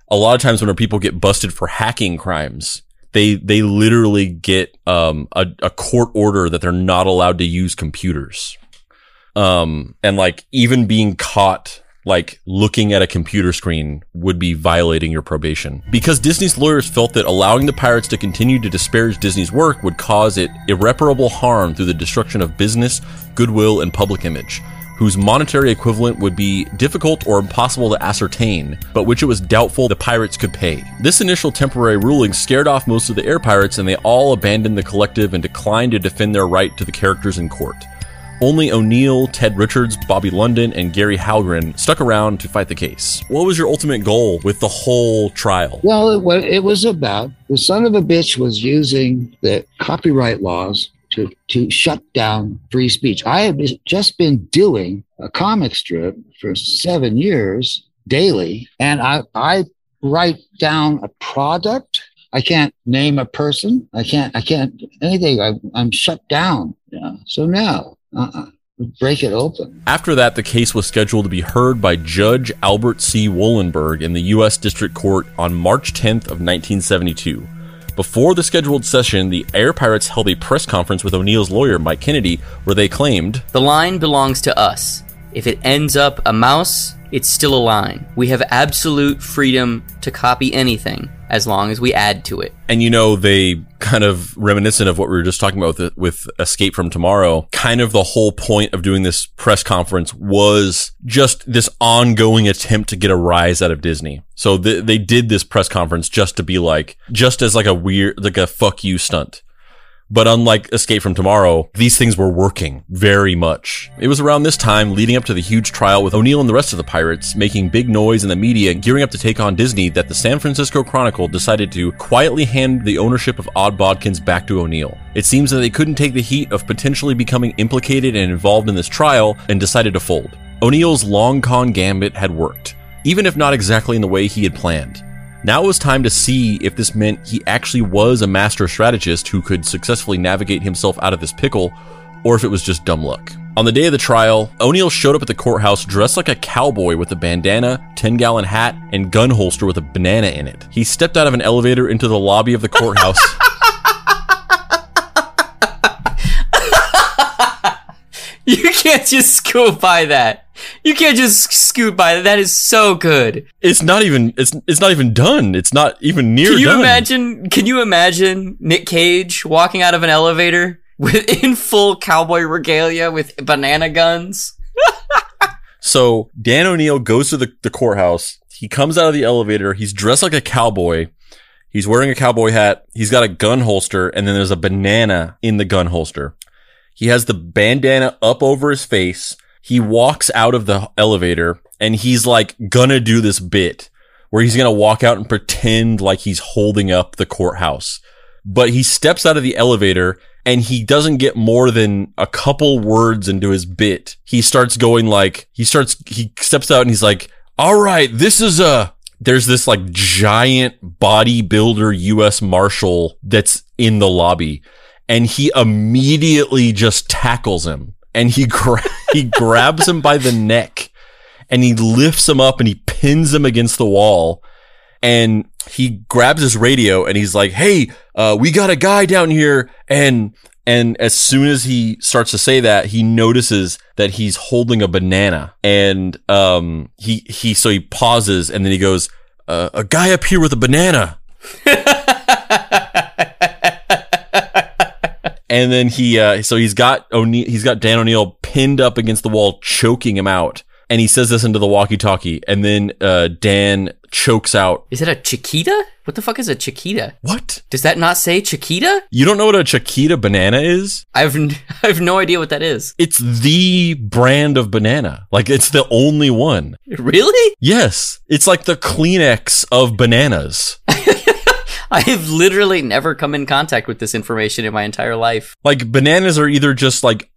a lot of times when people get busted for hacking crimes, they literally get a court order that they're not allowed to use computers. And like even being caught like looking at a computer screen would be violating your probation. Because Disney's lawyers felt that allowing the pirates to continue to disparage Disney's work would cause it irreparable harm through the destruction of business, goodwill, and public image, whose monetary equivalent would be difficult or impossible to ascertain, but which it was doubtful the pirates could pay. This initial temporary ruling scared off most of the air pirates, and they all abandoned the collective and declined to defend their right to the characters in court. Only O'Neill, Ted Richards, Bobby London, and Gary Hallgren stuck around to fight the case. What was your ultimate goal with the whole trial? Well, it was about the son of a bitch was using the copyright laws to shut down free speech. I have just been doing a comic strip for 7 years daily, and I write down a product. I can't name a person. I can't anything. I'm shut down. Yeah. So now. Break it open. After that, the case was scheduled to be heard by Judge Albert C. Wollenberg in the U.S. District Court on March 10th of 1972. Before the scheduled session, the Air Pirates held a press conference with O'Neill's lawyer, Mike Kennedy, where they claimed, "The line belongs to us. If it ends up a mouse, it's still a line. We have absolute freedom to copy anything as long as we add to it." And, you know, they kind of reminiscent of what we were just talking about with Escape from Tomorrow. Kind of the whole point of doing this press conference was just this ongoing attempt to get a rise out of Disney. So they did this press conference just to be like, just as like a weird, like a fuck you stunt. But unlike Escape from Tomorrow, these things were working very much. It was around this time, leading up to the huge trial, with O'Neill and the rest of the pirates making big noise in the media, gearing up to take on Disney, that the San Francisco Chronicle decided to quietly hand the ownership of Odd Bodkins back to O'Neill. It seems that they couldn't take the heat of potentially becoming implicated and involved in this trial, and decided to fold. O'Neill's long con gambit had worked, even if not exactly in the way he had planned. Now it was time to see if this meant he actually was a master strategist who could successfully navigate himself out of this pickle, or if it was just dumb luck. On the day of the trial, O'Neill showed up at the courthouse dressed like a cowboy with a bandana, 10-gallon hat, and gun holster with a banana in it. He stepped out of an elevator into the lobby of the courthouse. You can't just scoot by that. You can't just scoot by that. That is so good. It's not even done. It's not even near done. Can you imagine Nick Cage walking out of an elevator in full cowboy regalia with banana guns? So Dan O'Neill goes to the courthouse. He comes out of the elevator. He's dressed like a cowboy. He's wearing a cowboy hat. He's got a gun holster, and then there's a banana in the gun holster. He has the bandana up over his face. He walks out of the elevator, and he's like gonna do this bit where he's gonna walk out and pretend like he's holding up the courthouse. But he steps out of the elevator, and he doesn't get more than a couple words into his bit. He steps out and he's like, "All right, there's this like giant bodybuilder U.S. Marshal that's in the lobby." And he immediately just tackles him, and he grabs him by the neck, and he lifts him up, and he pins him against the wall, and he grabs his radio, and he's like, "Hey, we got a guy down here." And as soon as he starts to say that, he notices that he's holding a banana, and so he pauses, and then he goes, "A guy up here with a banana." And then he's got Dan O'Neill pinned up against the wall, choking him out. And he says this into the walkie-talkie. And then Dan chokes out. Is it a Chiquita? What the fuck is a Chiquita? What? Does that not say Chiquita? You don't know what a Chiquita banana is? I have no idea what that is. It's the brand of banana. Like, it's the only one. Really? Yes. It's like the Kleenex of bananas. I have literally never come in contact with this information in my entire life. Like, bananas are either just like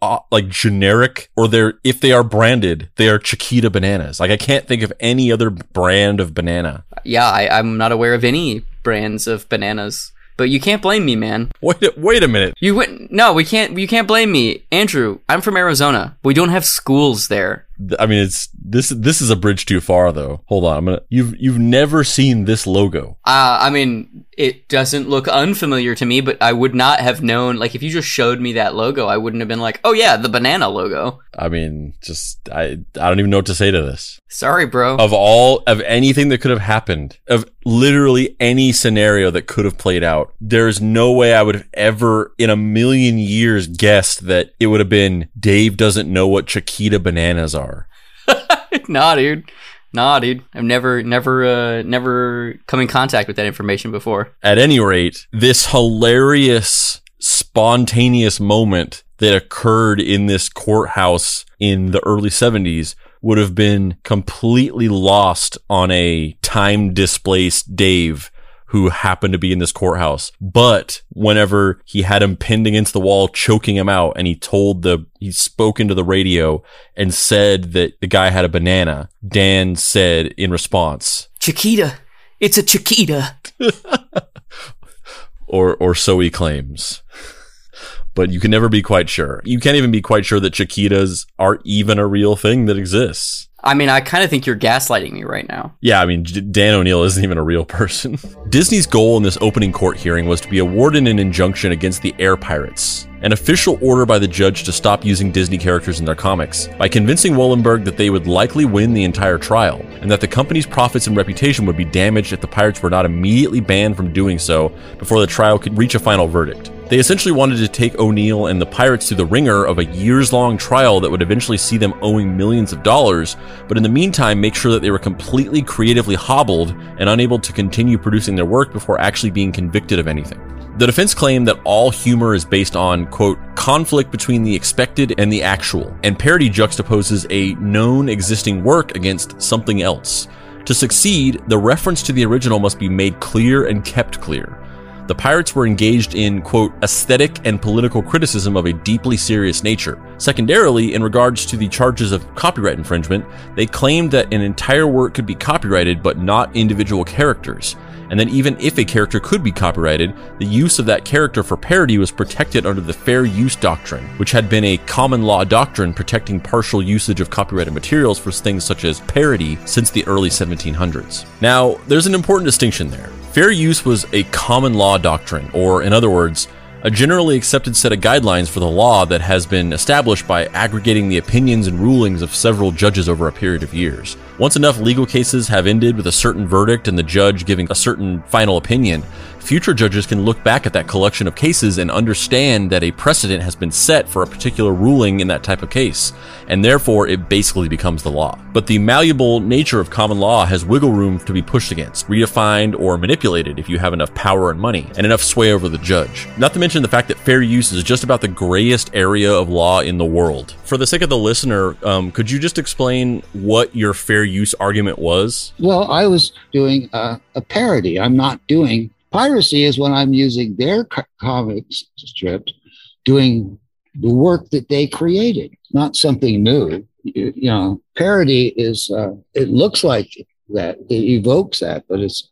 generic, or if they are branded, they are Chiquita bananas. Like, I can't think of any other brand of banana. yeah, I'm not aware of any brands of bananas. But you can't blame me, man. Wait a minute. You can't blame me, Andrew. I'm from Arizona. We don't have schools there. I mean, it's this is a bridge too far, though. Hold on, you've never seen this logo. I mean, it doesn't look unfamiliar to me, but I would not have known. Like, if you just showed me that logo, I wouldn't have been like, oh yeah, the banana logo. I mean, just I don't even know what to say to this. Sorry, bro. Of anything that could have happened, of literally any scenario that could have played out, there's no way I would have ever in a million years guessed that it would have been Dave doesn't know what Chiquita bananas are. Nah, dude. I've never come in contact with that information before. At any rate, this hilarious, spontaneous moment that occurred in this courthouse in the early 70s would have been completely lost on a time-displaced Dave who happened to be in this courthouse. But whenever he had him pinned against the wall, choking him out, and he spoke into the radio and said that the guy had a banana, Dan said in response, "Chiquita, it's a Chiquita." or so he claims. But you can never be quite sure. You can't even be quite sure that Chiquitas are even a real thing that exists. I mean, I kind of think you're gaslighting me right now. Yeah, I mean, Dan O'Neill isn't even a real person. Disney's goal in this opening court hearing was to be awarded an injunction against the Air Pirates, an official order by the judge to stop using Disney characters in their comics, by convincing Wollenberg that they would likely win the entire trial, and that the company's profits and reputation would be damaged if the pirates were not immediately banned from doing so before the trial could reach a final verdict. They essentially wanted to take O'Neill and the pirates through the ringer of a years-long trial that would eventually see them owing millions of dollars, but in the meantime make sure that they were completely creatively hobbled and unable to continue producing their work before actually being convicted of anything. The defense claimed that all humor is based on, quote, conflict between the expected and the actual, and parody juxtaposes a known existing work against something else. To succeed, the reference to the original must be made clear and kept clear. The pirates were engaged in, quote, aesthetic and political criticism of a deeply serious nature. Secondarily, in regards to the charges of copyright infringement, they claimed that an entire work could be copyrighted but not individual characters, and that even if a character could be copyrighted, the use of that character for parody was protected under the Fair Use Doctrine, which had been a common law doctrine protecting partial usage of copyrighted materials for things such as parody since the early 1700s. Now, there's an important distinction there. Fair use was a common law doctrine, or in other words, a generally accepted set of guidelines for the law that has been established by aggregating the opinions and rulings of several judges over a period of years. Once enough legal cases have ended with a certain verdict and the judge giving a certain final opinion, future judges can look back at that collection of cases and understand that a precedent has been set for a particular ruling in that type of case, and therefore it basically becomes the law. But the malleable nature of common law has wiggle room to be pushed against, redefined, or manipulated if you have enough power and money, and enough sway over the judge. Not to mention the fact that fair use is just about the grayest area of law in the world. For the sake of the listener, could you just explain what your fair use argument was? Well, I was doing a parody. I'm not doing... Piracy is when I'm using their comics strips, doing the work that they created, not something new. You know, parody is, it looks like that, it evokes that, but it's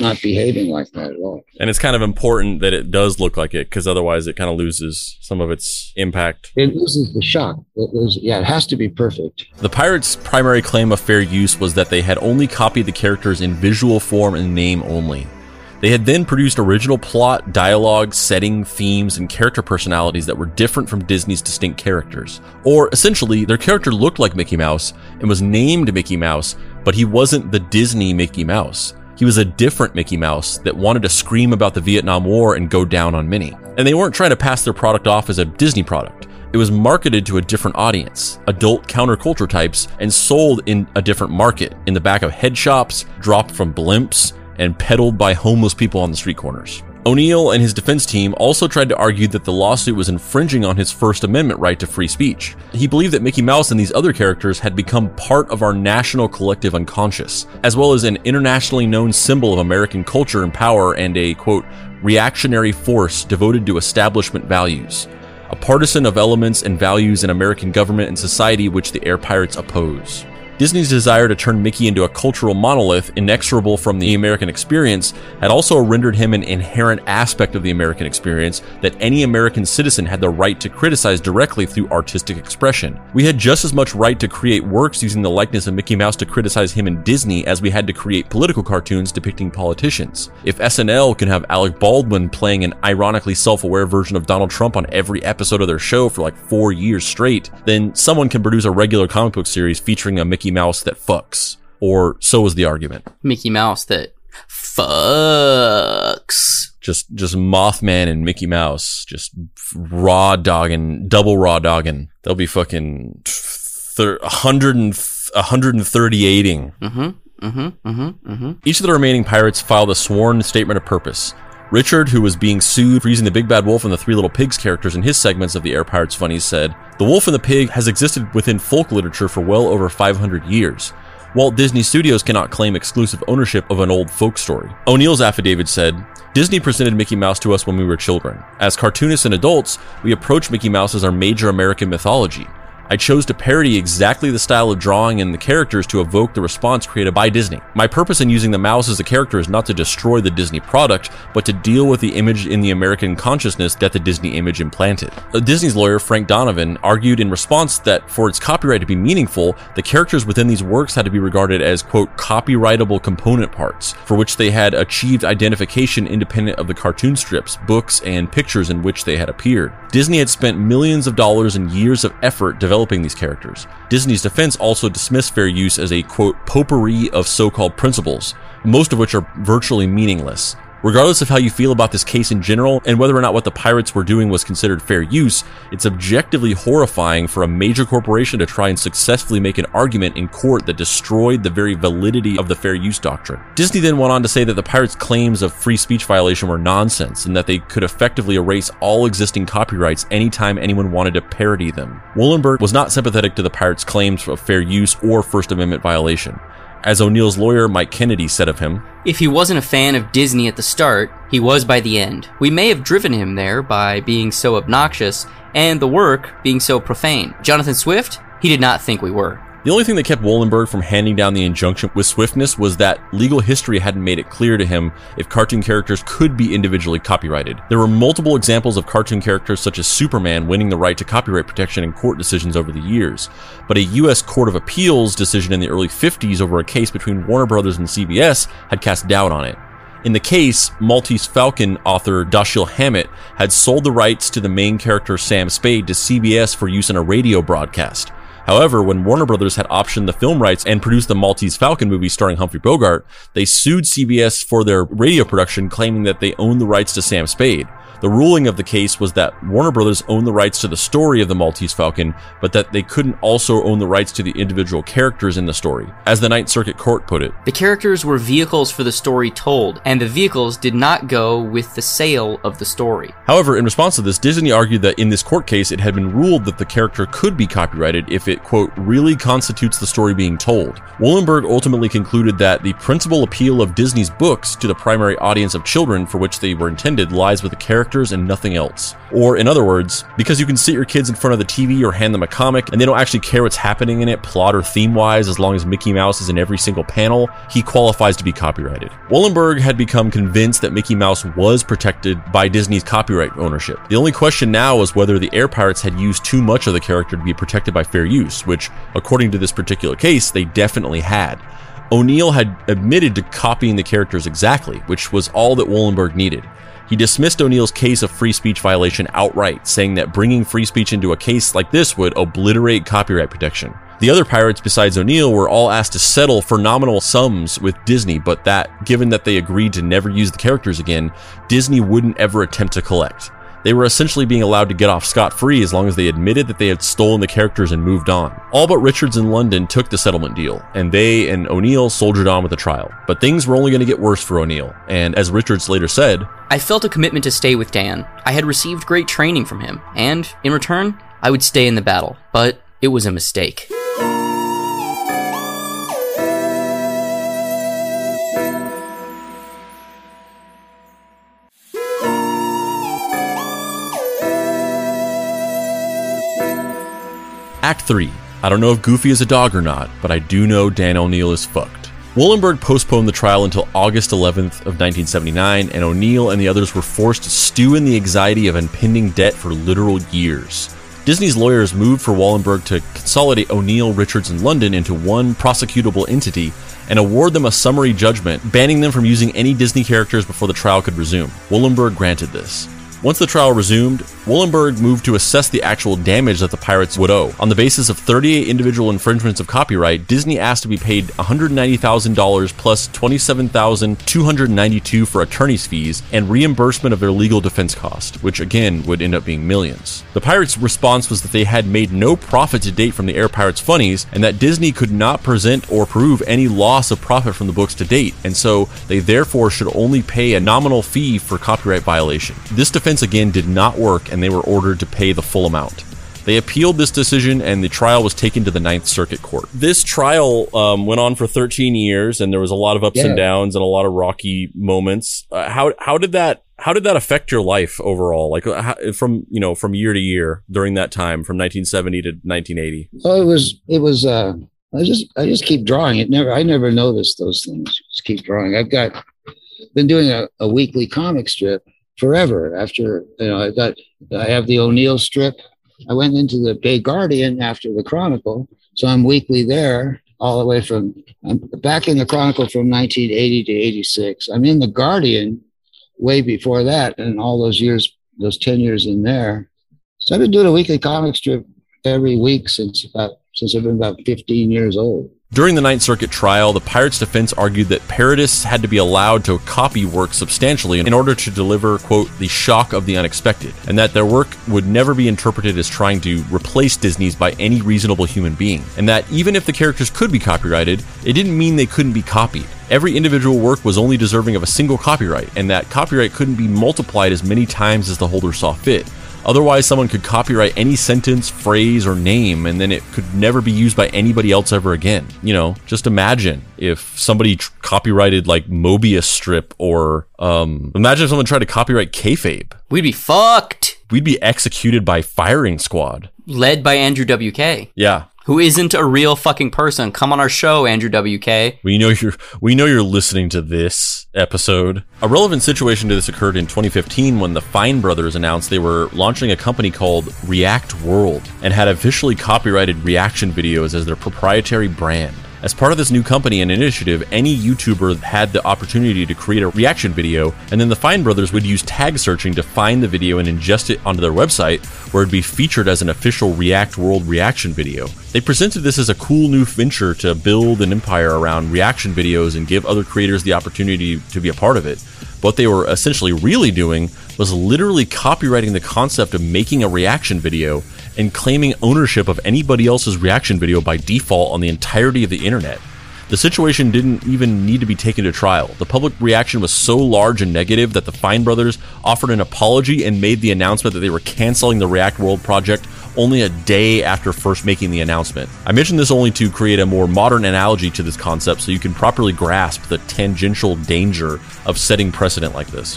not behaving like that at all. And it's kind of important that it does look like it, because otherwise it kind of loses some of its impact. It loses the shock. It has to be perfect. The pirates' primary claim of fair use was that they had only copied the characters in visual form and name only. They had then produced original plot, dialogue, setting, themes, and character personalities that were different from Disney's distinct characters. Or, essentially, their character looked like Mickey Mouse and was named Mickey Mouse, but he wasn't the Disney Mickey Mouse. He was a different Mickey Mouse that wanted to scream about the Vietnam War and go down on Minnie. And they weren't trying to pass their product off as a Disney product. It was marketed to a different audience, adult counterculture types, and sold in a different market, in the back of head shops, dropped from blimps, and peddled by homeless people on the street corners. O'Neill and his defense team also tried to argue that the lawsuit was infringing on his First Amendment right to free speech. He believed that Mickey Mouse and these other characters had become part of our national collective unconscious, as well as an internationally known symbol of American culture and power and a, quote, reactionary force devoted to establishment values, a partisan of elements and values in American government and society which the Air Pirates oppose. Disney's desire to turn Mickey into a cultural monolith inexorable from the American experience had also rendered him an inherent aspect of the American experience that any American citizen had the right to criticize directly through artistic expression. We had just as much right to create works using the likeness of Mickey Mouse to criticize him and Disney as we had to create political cartoons depicting politicians. If SNL can have Alec Baldwin playing an ironically self-aware version of Donald Trump on every episode of their show for like 4 years straight, then someone can produce a regular comic book series featuring a Mickey Mouse that fucks. Or so is the argument. Mickey Mouse that fucks. Just Mothman and Mickey Mouse. Just raw dogging, double raw dogging. They'll be fucking 138ing. Each of the remaining pirates filed a sworn statement of purpose. Richard, who was being sued for using the Big Bad Wolf and the Three Little Pigs characters in his segments of the Air Pirates Funnies, said, "The wolf and the pig has existed within folk literature for well over 500 years. Walt Disney Studios cannot claim exclusive ownership of an old folk story." O'Neill's affidavit said, "Disney presented Mickey Mouse to us when we were children. As cartoonists and adults, we approach Mickey Mouse as our major American mythology. I chose to parody exactly the style of drawing and the characters to evoke the response created by Disney. My purpose in using the mouse as a character is not to destroy the Disney product, but to deal with the image in the American consciousness that the Disney image implanted." Disney's lawyer, Frank Donovan, argued in response that for its copyright to be meaningful, the characters within these works had to be regarded as, quote, copyrightable component parts, for which they had achieved identification independent of the cartoon strips, books, and pictures in which they had appeared. Disney had spent millions of dollars and years of effort developing these characters. Disney's defense also dismissed fair use as a, quote, potpourri of so-called principles, most of which are virtually meaningless. Regardless of how you feel about this case in general and whether or not what the pirates were doing was considered fair use, it's objectively horrifying for a major corporation to try and successfully make an argument in court that destroyed the very validity of the fair use doctrine. Disney then went on to say that the pirates' claims of free speech violation were nonsense and that they could effectively erase all existing copyrights anytime anyone wanted to parody them. Wollenberg was not sympathetic to the pirates' claims of fair use or First Amendment violation. As O'Neill's lawyer, Mike Kennedy, said of him, "If he wasn't a fan of Disney at the start, he was by the end. We may have driven him there by being so obnoxious and the work being so profane. Jonathan Swift, he did not think we were." The only thing that kept Wollenberg from handing down the injunction with swiftness was that legal history hadn't made it clear to him if cartoon characters could be individually copyrighted. There were multiple examples of cartoon characters such as Superman winning the right to copyright protection in court decisions over the years, but a U.S. Court of Appeals decision in the early 50s over a case between Warner Brothers and CBS had cast doubt on it. In the case, Maltese Falcon author Dashiell Hammett had sold the rights to the main character Sam Spade to CBS for use in a radio broadcast. However, when Warner Brothers had optioned the film rights and produced the Maltese Falcon movie starring Humphrey Bogart, they sued CBS for their radio production, claiming that they owned the rights to Sam Spade. The ruling of the case was that Warner Brothers owned the rights to the story of the Maltese Falcon, but that they couldn't also own the rights to the individual characters in the story. As the Ninth Circuit Court put it, "The characters were vehicles for the story told, and the vehicles did not go with the sale of the story." However, in response to this, Disney argued that in this court case, it had been ruled that the character could be copyrighted if it, quote, really constitutes the story being told. Wollenberg ultimately concluded that the principal appeal of Disney's books to the primary audience of children for which they were intended lies with the characters and nothing else. Or, in other words, because you can sit your kids in front of the TV or hand them a comic and they don't actually care what's happening in it, plot or theme-wise, as long as Mickey Mouse is in every single panel, he qualifies to be copyrighted. Wollenberg had become convinced that Mickey Mouse was protected by Disney's copyright ownership. The only question now was whether the Air Pirates had used too much of the character to be protected by fair use, which, according to this particular case, they definitely had. O'Neill had admitted to copying the characters exactly, which was all that Wollenberg needed. He dismissed O'Neill's case of free speech violation outright, saying that bringing free speech into a case like this would obliterate copyright protection. The other pirates besides O'Neill were all asked to settle for nominal sums with Disney, but that, given that they agreed to never use the characters again, Disney wouldn't ever attempt to collect. They were essentially being allowed to get off scot-free as long as they admitted that they had stolen the characters and moved on. All but Richards and London took the settlement deal, and they and O'Neill soldiered on with the trial. But things were only going to get worse for O'Neill, and as Richards later said, "I felt a commitment to stay with Dan. I had received great training from him, and, in return, I would stay in the battle. But it was a mistake." Act 3, I don't know if Goofy is a dog or not, but I do know Dan O'Neill is fucked. Wollenberg postponed the trial until August 11th of 1979, and O'Neill and the others were forced to stew in the anxiety of impending debt for literal years. Disney's lawyers moved for Wollenberg to consolidate O'Neill, Richards, and London into one prosecutable entity and award them a summary judgment, banning them from using any Disney characters before the trial could resume. Wollenberg granted this. Once the trial resumed, Wollenberg moved to assess the actual damage that the pirates would owe. On the basis of 38 individual infringements of copyright, Disney asked to be paid $190,000 plus $27,292 for attorney's fees and reimbursement of their legal defense cost, which again would end up being millions. The pirates' response was that they had made no profit to date from the Air Pirates funnies and that Disney could not present or prove any loss of profit from the books to date, and so they therefore should only pay a nominal fee for copyright violation. This defense again did not work, and they were ordered to pay the full amount. They appealed this decision, and the trial was taken to the Ninth Circuit Court. This trial went on for 13 years, and there was a lot of ups and downs and a lot of rocky moments. How did that affect your life overall? Like from year to year during that time, from 1970 to 1980. Oh, it was. I just keep drawing. I never noticed those things. Just keep drawing. I've been doing a weekly comic strip forever. After, I have the O'Neill strip. I went into the Bay Guardian after the Chronicle, so I'm weekly there all the way from, I'm back in the Chronicle from 1980 to 86. I'm in the Guardian way before that, and all those years, those 10 years in there. So I've been doing a weekly comic strip every week since I've been about 15 years old. During the Ninth Circuit trial, the Pirates' defense argued that parodists had to be allowed to copy work substantially in order to deliver, quote, the shock of the unexpected, and that their work would never be interpreted as trying to replace Disney's by any reasonable human being, and that even if the characters could be copyrighted, it didn't mean they couldn't be copied. Every individual work was only deserving of a single copyright, and that copyright couldn't be multiplied as many times as the holder saw fit. Otherwise, someone could copyright any sentence, phrase, or name, and then it could never be used by anybody else ever again. You know, just imagine if somebody copyrighted, like, Mobius Strip, or imagine if someone tried to copyright kayfabe. We'd be fucked. We'd be executed by firing squad. Led by Andrew WK. Yeah. Who isn't a real fucking person. Come on our show, Andrew WK. We know you're listening to this episode. A relevant situation to this occurred in 2015 when the Fine Brothers announced they were launching a company called React World and had officially copyrighted reaction videos as their proprietary brand. As part of this new company and initiative, any YouTuber had the opportunity to create a reaction video, and then the Fine Brothers would use tag searching to find the video and ingest it onto their website, where it'd be featured as an official React World reaction video. They presented this as a cool new venture to build an empire around reaction videos and give other creators the opportunity to be a part of it. What they were essentially really doing was literally copyrighting the concept of making a reaction video and claiming ownership of anybody else's reaction video by default on the entirety of the internet. The situation didn't even need to be taken to trial. The public reaction was so large and negative that the Fine Brothers offered an apology and made the announcement that they were canceling the React World project only a day after first making the announcement. I mention this only to create a more modern analogy to this concept so you can properly grasp the tangential danger of setting precedent like this.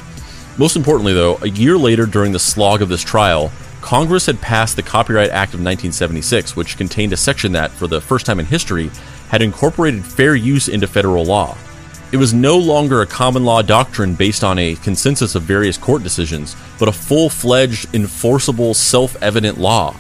Most importantly, though, a year later during the slog of this trial, Congress had passed the Copyright Act of 1976, which contained a section that, for the first time in history, had incorporated fair use into federal law. It was no longer a common law doctrine based on a consensus of various court decisions, but a full-fledged, enforceable, self-evident law.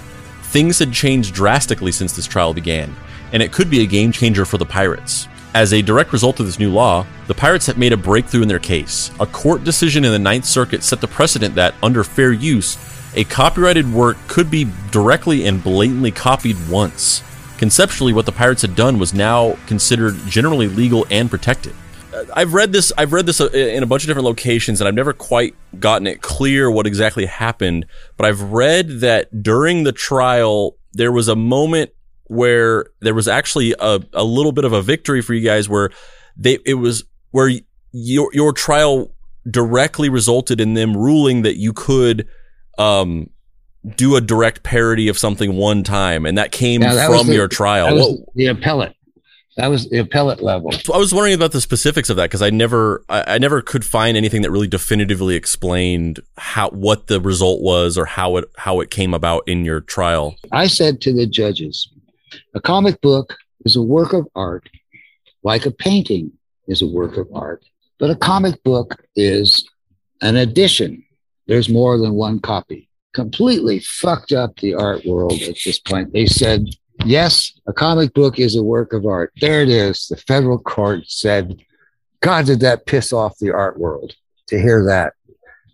Things had changed drastically since this trial began, and it could be a game changer for the pirates. As a direct result of this new law, the pirates had made a breakthrough in their case. A court decision in the Ninth Circuit set the precedent that, under fair use, a copyrighted work could be directly and blatantly copied once. Conceptually, what the pirates had done was now considered generally legal and protected. I've read this in a bunch of different locations, and I've never quite gotten it clear what exactly happened, but I've read that during the trial, there was a moment where there was actually a little bit of a victory for you guys where your trial directly resulted in them ruling that you could do a direct parody of something one time, and that came from your trial. That was the appellate. That was the appellate level. So I was wondering about the specifics of that because I never could find anything that really definitively explained what the result was or how it came about in your trial. I said to the judges, A comic book is a work of art, like a painting is a work of art. But a comic book is an edition. There's more than one copy. Completely fucked up the art world at this point. They said, yes, a comic book is a work of art. There it is. The federal court said, God, did that piss off the art world to hear that.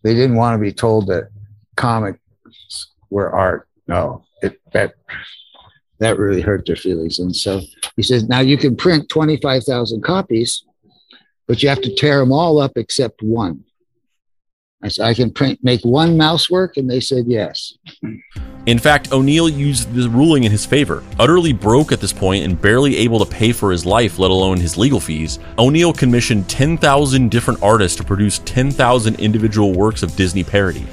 They didn't want to be told that comics were art. No, that really hurt their feelings. And so he says, now you can print 25,000 copies, but you have to tear them all up except one. I said, I can make one mouse work? And they said yes. In fact, O'Neill used the ruling in his favor. Utterly broke at this point and barely able to pay for his life, let alone his legal fees, O'Neill commissioned 10,000 different artists to produce 10,000 individual works of Disney parody.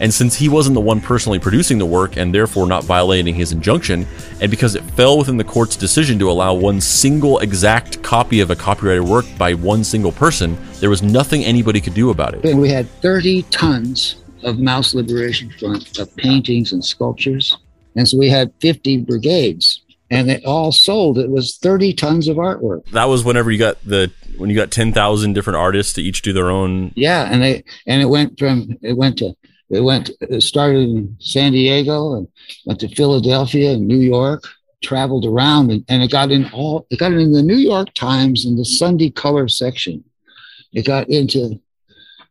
And since he wasn't the one personally producing the work and therefore not violating his injunction, and because it fell within the court's decision to allow one single exact copy of a copyrighted work by one single person, there was nothing anybody could do about it. We had 30 tons of Mouse Liberation Front of paintings and sculptures. And so we had 50 brigades and it all sold. It was 30 tons of artwork. That was whenever you got when you got 10,000 different artists to each do their own. Yeah. And it started in San Diego and went to Philadelphia and New York, traveled around, and it got in the New York Times in the Sunday color section. It got into,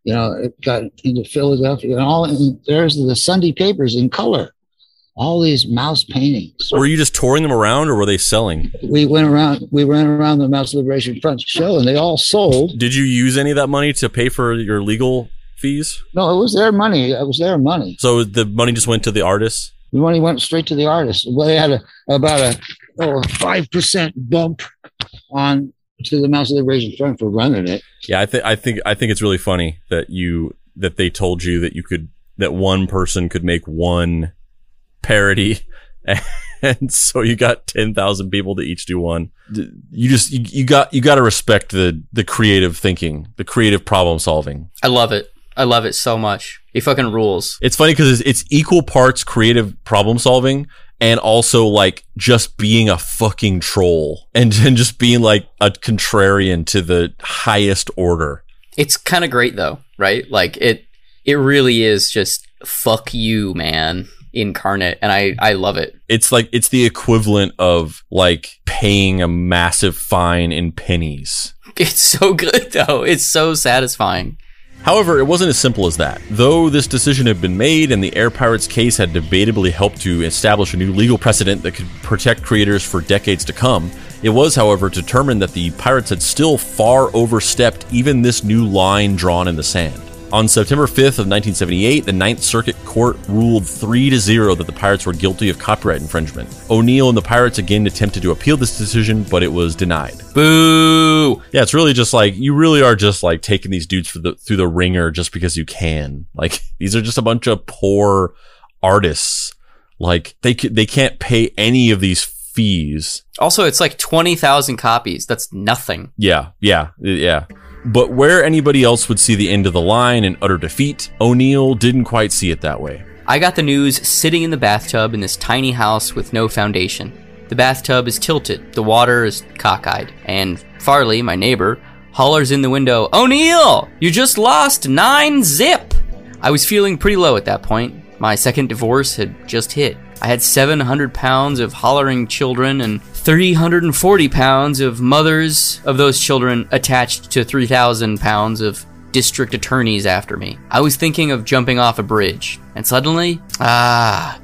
Philadelphia and all, and there's the Sunday papers in color, all these mouse paintings. Were you just touring them around or were they selling? We ran around the Mouse Liberation Front show and they all sold. Did you use any of that money to pay for your legal fees? No, it was their money. So the money just went to the artists? The money went straight to the artists. Well, they had about a 5% bump on to the Mouse Liberation Front for running it. Yeah, I think it's really funny that they told you that one person could make one parody, and so you got 10,000 people to each do one. You got to respect the creative thinking, the creative problem solving. I love it. I love it so much. He fucking rules. It's funny because it's equal parts creative problem solving and also like just being a fucking troll and just being like a contrarian to the highest order. It's kind of great though, right? Like it really is just fuck you, man, incarnate. And I love it. It's like, it's the equivalent of like paying a massive fine in pennies. It's so good though. It's so satisfying. However, it wasn't as simple as that. Though this decision had been made and the Air Pirates case had debatably helped to establish a new legal precedent that could protect creators for decades to come, it was, however, determined that the pirates had still far overstepped even this new line drawn in the sand. On September 5th of 1978, the Ninth Circuit Court ruled 3-0 that the pirates were guilty of copyright infringement. O'Neill and the pirates again attempted to appeal this decision, but it was denied. Boo! Yeah, it's really just like, you really are just like taking these dudes through the ringer just because you can. Like, these are just a bunch of poor artists. Like, they can't pay any of these fees. Also, it's like 20,000 copies. That's nothing. Yeah. But where anybody else would see the end of the line and utter defeat, O'Neill didn't quite see it that way. I got the news sitting in the bathtub in this tiny house with no foundation. The bathtub is tilted, the water is cockeyed, and Farley, my neighbor, hollers in the window, "O'Neill, you just lost 9-zip! I was feeling pretty low at that point. My second divorce had just hit. I had 700 pounds of hollering children and 340 pounds of mothers of those children attached to 3,000 pounds of district attorneys after me. I was thinking of jumping off a bridge, and suddenly,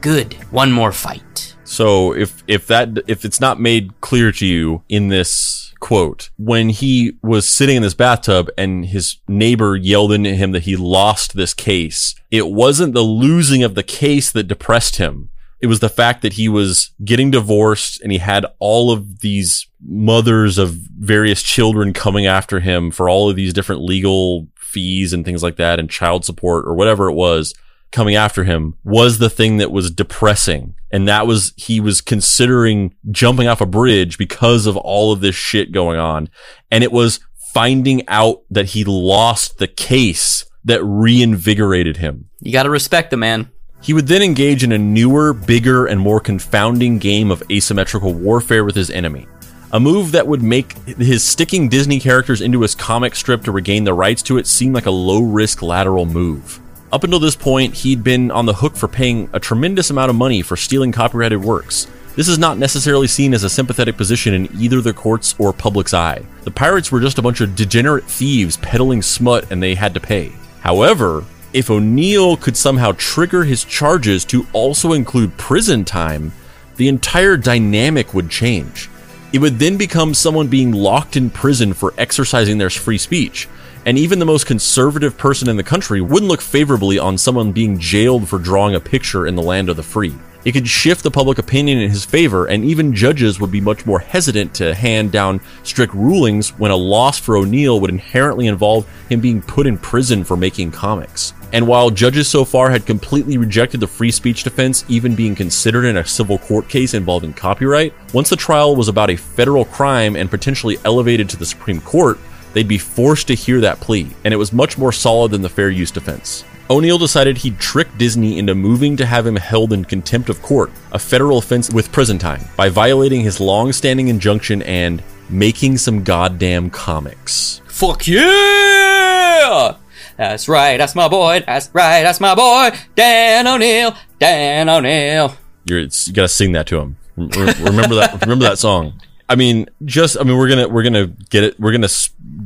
good, one more fight." So if it's not made clear to you in this quote, when he was sitting in this bathtub and his neighbor yelled into him that he lost this case, it wasn't the losing of the case that depressed him. It was the fact that he was getting divorced and he had all of these mothers of various children coming after him for all of these different legal fees and things like that and child support or whatever it was coming after him was the thing that was depressing. And that was, he was considering jumping off a bridge because of all of this shit going on. And it was finding out that he lost the case that reinvigorated him. You got to respect the man. He would then engage in a newer, bigger, and more confounding game of asymmetrical warfare with his enemy, a move that would make his sticking Disney characters into his comic strip to regain the rights to it seem like a low-risk lateral move. Up until this point, he'd been on the hook for paying a tremendous amount of money for stealing copyrighted works. This is not necessarily seen as a sympathetic position in either the courts or public's eye. The pirates were just a bunch of degenerate thieves peddling smut, and they had to pay. However, if O'Neill could somehow trigger his charges to also include prison time, the entire dynamic would change. It would then become someone being locked in prison for exercising their free speech, and even the most conservative person in the country wouldn't look favorably on someone being jailed for drawing a picture in the land of the free. It could shift the public opinion in his favor, and even judges would be much more hesitant to hand down strict rulings when a loss for O'Neill would inherently involve him being put in prison for making comics. And while judges so far had completely rejected the free speech defense even being considered in a civil court case involving copyright, once the trial was about a federal crime and potentially elevated to the Supreme Court, they'd be forced to hear that plea, and it was much more solid than the fair use defense. O'Neill decided he'd trick Disney into moving to have him held in contempt of court, a federal offense with prison time, by violating his long-standing injunction and making some goddamn comics. Fuck yeah! That's right, that's my boy. That's right, that's my boy. Dan O'Neill. Dan O'Neill. You gotta sing that to him. Remember that. Remember that song. We're gonna get it. We're gonna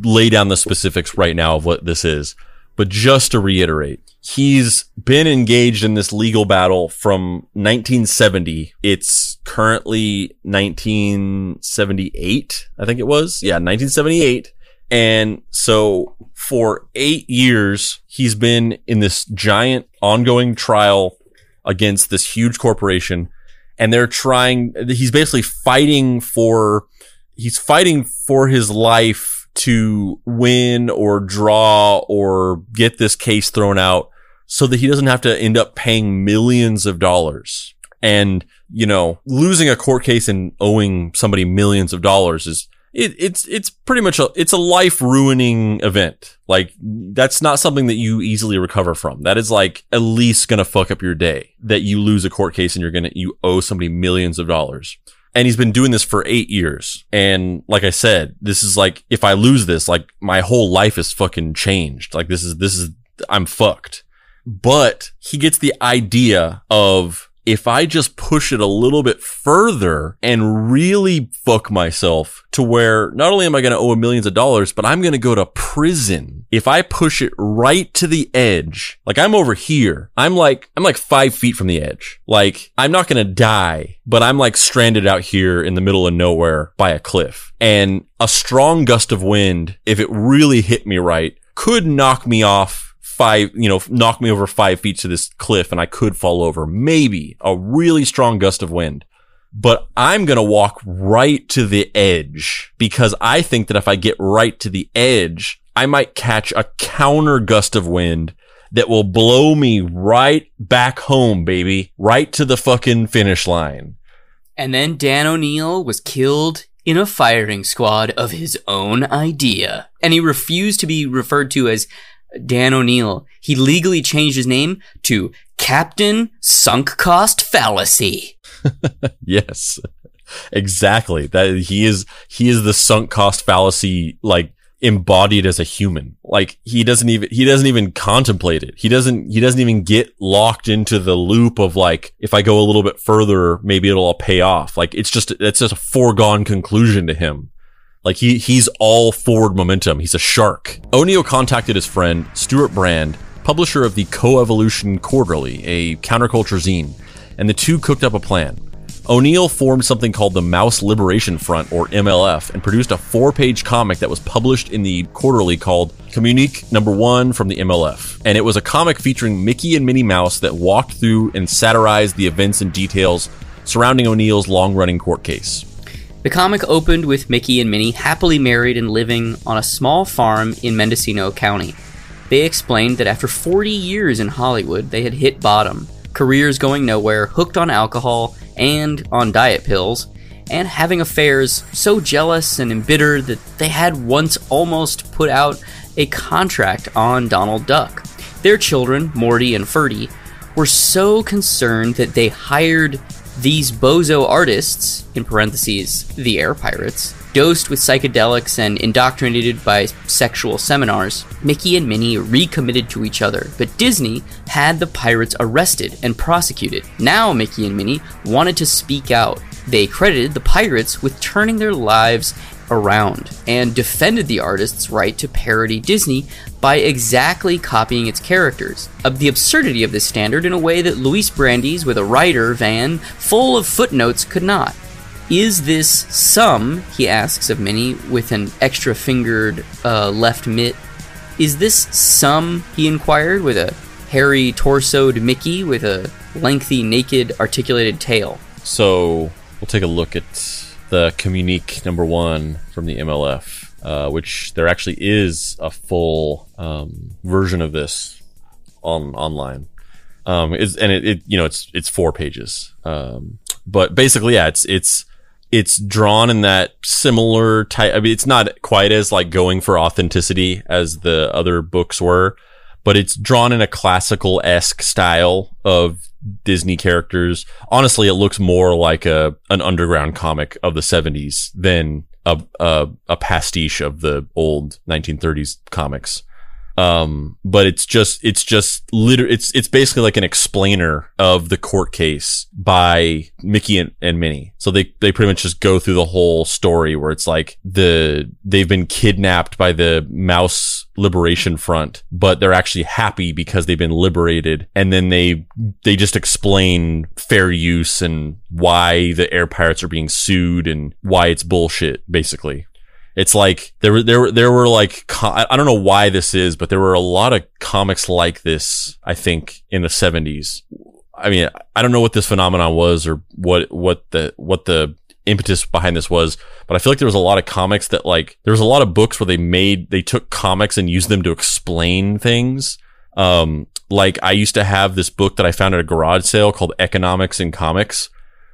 lay down the specifics right now of what this is. But just to reiterate, he's been engaged in this legal battle from 1970. It's currently 1978. I think it was. Yeah, 1978. And so for 8 years, he's been in this giant ongoing trial against this huge corporation. And they're trying, he's fighting for his life to win or draw or get this case thrown out so that he doesn't have to end up paying millions of dollars. And, you know, losing a court case and owing somebody millions of dollars is, It's pretty much it's a life ruining event. Like, that's not something that you easily recover from. That is like at least gonna fuck up your day, that you lose a court case and you owe somebody millions of dollars. And he's been doing this for 8 years. And like I said, this is like, if I lose this, like my whole life is fucking changed. Like this is I'm fucked. But he gets the idea of, if I just push it a little bit further and really fuck myself to where not only am I going to owe millions of dollars, but I'm going to go to prison. If I push it right to the edge, like I'm over here, I'm like 5 feet from the edge. Like I'm not going to die, but I'm like stranded out here in the middle of nowhere by a cliff, and a strong gust of wind, if it really hit me right, could knock me off. Knock me over 5 feet to this cliff and I could fall over. Maybe a really strong gust of wind. But I'm going to walk right to the edge because I think that if I get right to the edge, I might catch a counter gust of wind that will blow me right back home, baby. Right to the fucking finish line. And then Dan O'Neill was killed in a firing squad of his own idea. And he refused to be referred to as Dan O'Neill. He legally changed his name to Captain Sunk Cost Fallacy. Yes, exactly. That he is the sunk cost fallacy, like embodied as a human. Like he doesn't even contemplate it. He doesn't even get locked into the loop of like, if I go a little bit further, maybe it'll all pay off. Like it's just a foregone conclusion to him. Like he's all forward momentum. He's a shark. O'Neill contacted his friend, Stuart Brand, publisher of the Coevolution Quarterly, a counterculture zine, and the two cooked up a plan. O'Neill formed something called the Mouse Liberation Front, or MLF, and produced a 4-page comic that was published in the Quarterly called Communique Number 1 from the MLF. And it was a comic featuring Mickey and Minnie Mouse that walked through and satirized the events and details surrounding O'Neill's long-running court case. The comic opened with Mickey and Minnie happily married and living on a small farm in Mendocino County. They explained that after 40 years in Hollywood, they had hit bottom, careers going nowhere, hooked on alcohol and on diet pills, and having affairs, so jealous and embittered that they had once almost put out a contract on Donald Duck. Their children, Morty and Ferdy, were so concerned that they hired these bozo artists, in parentheses, the Air Pirates, dosed with psychedelics and indoctrinated by sexual seminars, Mickey and Minnie recommitted to each other, but Disney had the pirates arrested and prosecuted. Now Mickey and Minnie wanted to speak out. They credited the pirates with turning their lives around and defended the artist's right to parody Disney by exactly copying its characters. Of the absurdity of this standard in a way that Luis Brandeis with a writer van full of footnotes could not. Is this some, he asks of Minnie with an extra-fingered left mitt, is this some, he inquired, with a hairy torsoed Mickey with a lengthy, naked, articulated tail. So we'll take a look at the Communique number 1 from the MLF, which there actually is a full version of this online. It's 4 pages, but basically, yeah, it's drawn in that similar type. I mean, it's not quite as like going for authenticity as the other books were, but it's drawn in a classical-esque style of Disney characters. Honestly, it looks more like an underground comic of the 70s than a pastiche of the old 1930s comics. But it's basically like an explainer of the court case by Mickey and Minnie. So they pretty much just go through the whole story where it's like they've been kidnapped by the Mouse Liberation Front, but they're actually happy because they've been liberated. And then they just explain fair use and why the Air Pirates are being sued and why it's bullshit, basically. It's like there were like I don't know why this is, but there were a lot of comics like this, I think, in the 70s. I mean, I don't know what this phenomenon was or what the impetus behind this was, but I feel like there was a lot of comics that like there was a lot of books where they took comics and used them to explain things. Like I used to have this book that I found at a garage sale called Economics in Comics,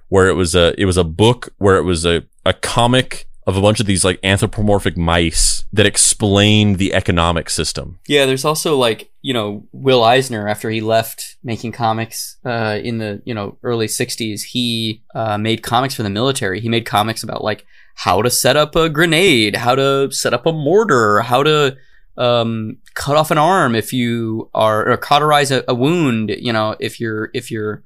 where it was a book where it was a comic of a bunch of these like anthropomorphic mice that explain the economic system. Yeah, there's also like, you know, Will Eisner, after he left making comics in the, you know, early 60s, he made comics for the military. He made comics about like how to set up a grenade, how to set up a mortar, how to cut off an arm if you are, or cauterize a wound, you know, if you're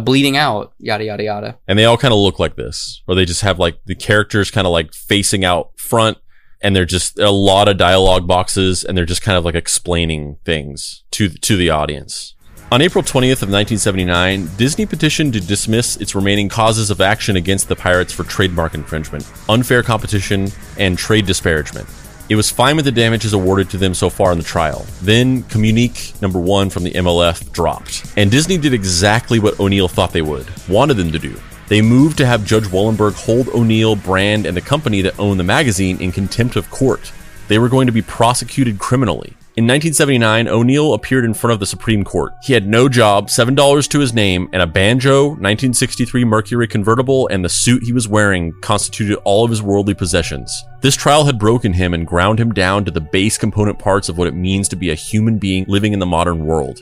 bleeding out, yada yada yada. And they all kind of look like this, or they just have like the characters kind of like facing out front, and they're just a lot of dialogue boxes, and they're just kind of like explaining things to the audience. On April 20th of 1979, Disney petitioned to dismiss its remaining causes of action against the pirates for trademark infringement, unfair competition, and trade disparagement. It was fine with the damages awarded to them so far in the trial. Then Communique number 1 from the MLF dropped. And Disney did exactly what O'Neill thought they wanted them to do. They moved to have Judge Wollenberg hold O'Neill, Brand, and the company that owned the magazine in contempt of court. They were going to be prosecuted criminally. In 1979, O'Neill appeared in front of the Supreme Court. He had no job, $7 to his name, and a banjo, 1963 Mercury convertible, and the suit he was wearing constituted all of his worldly possessions. This trial had broken him and ground him down to the base component parts of what it means to be a human being living in the modern world.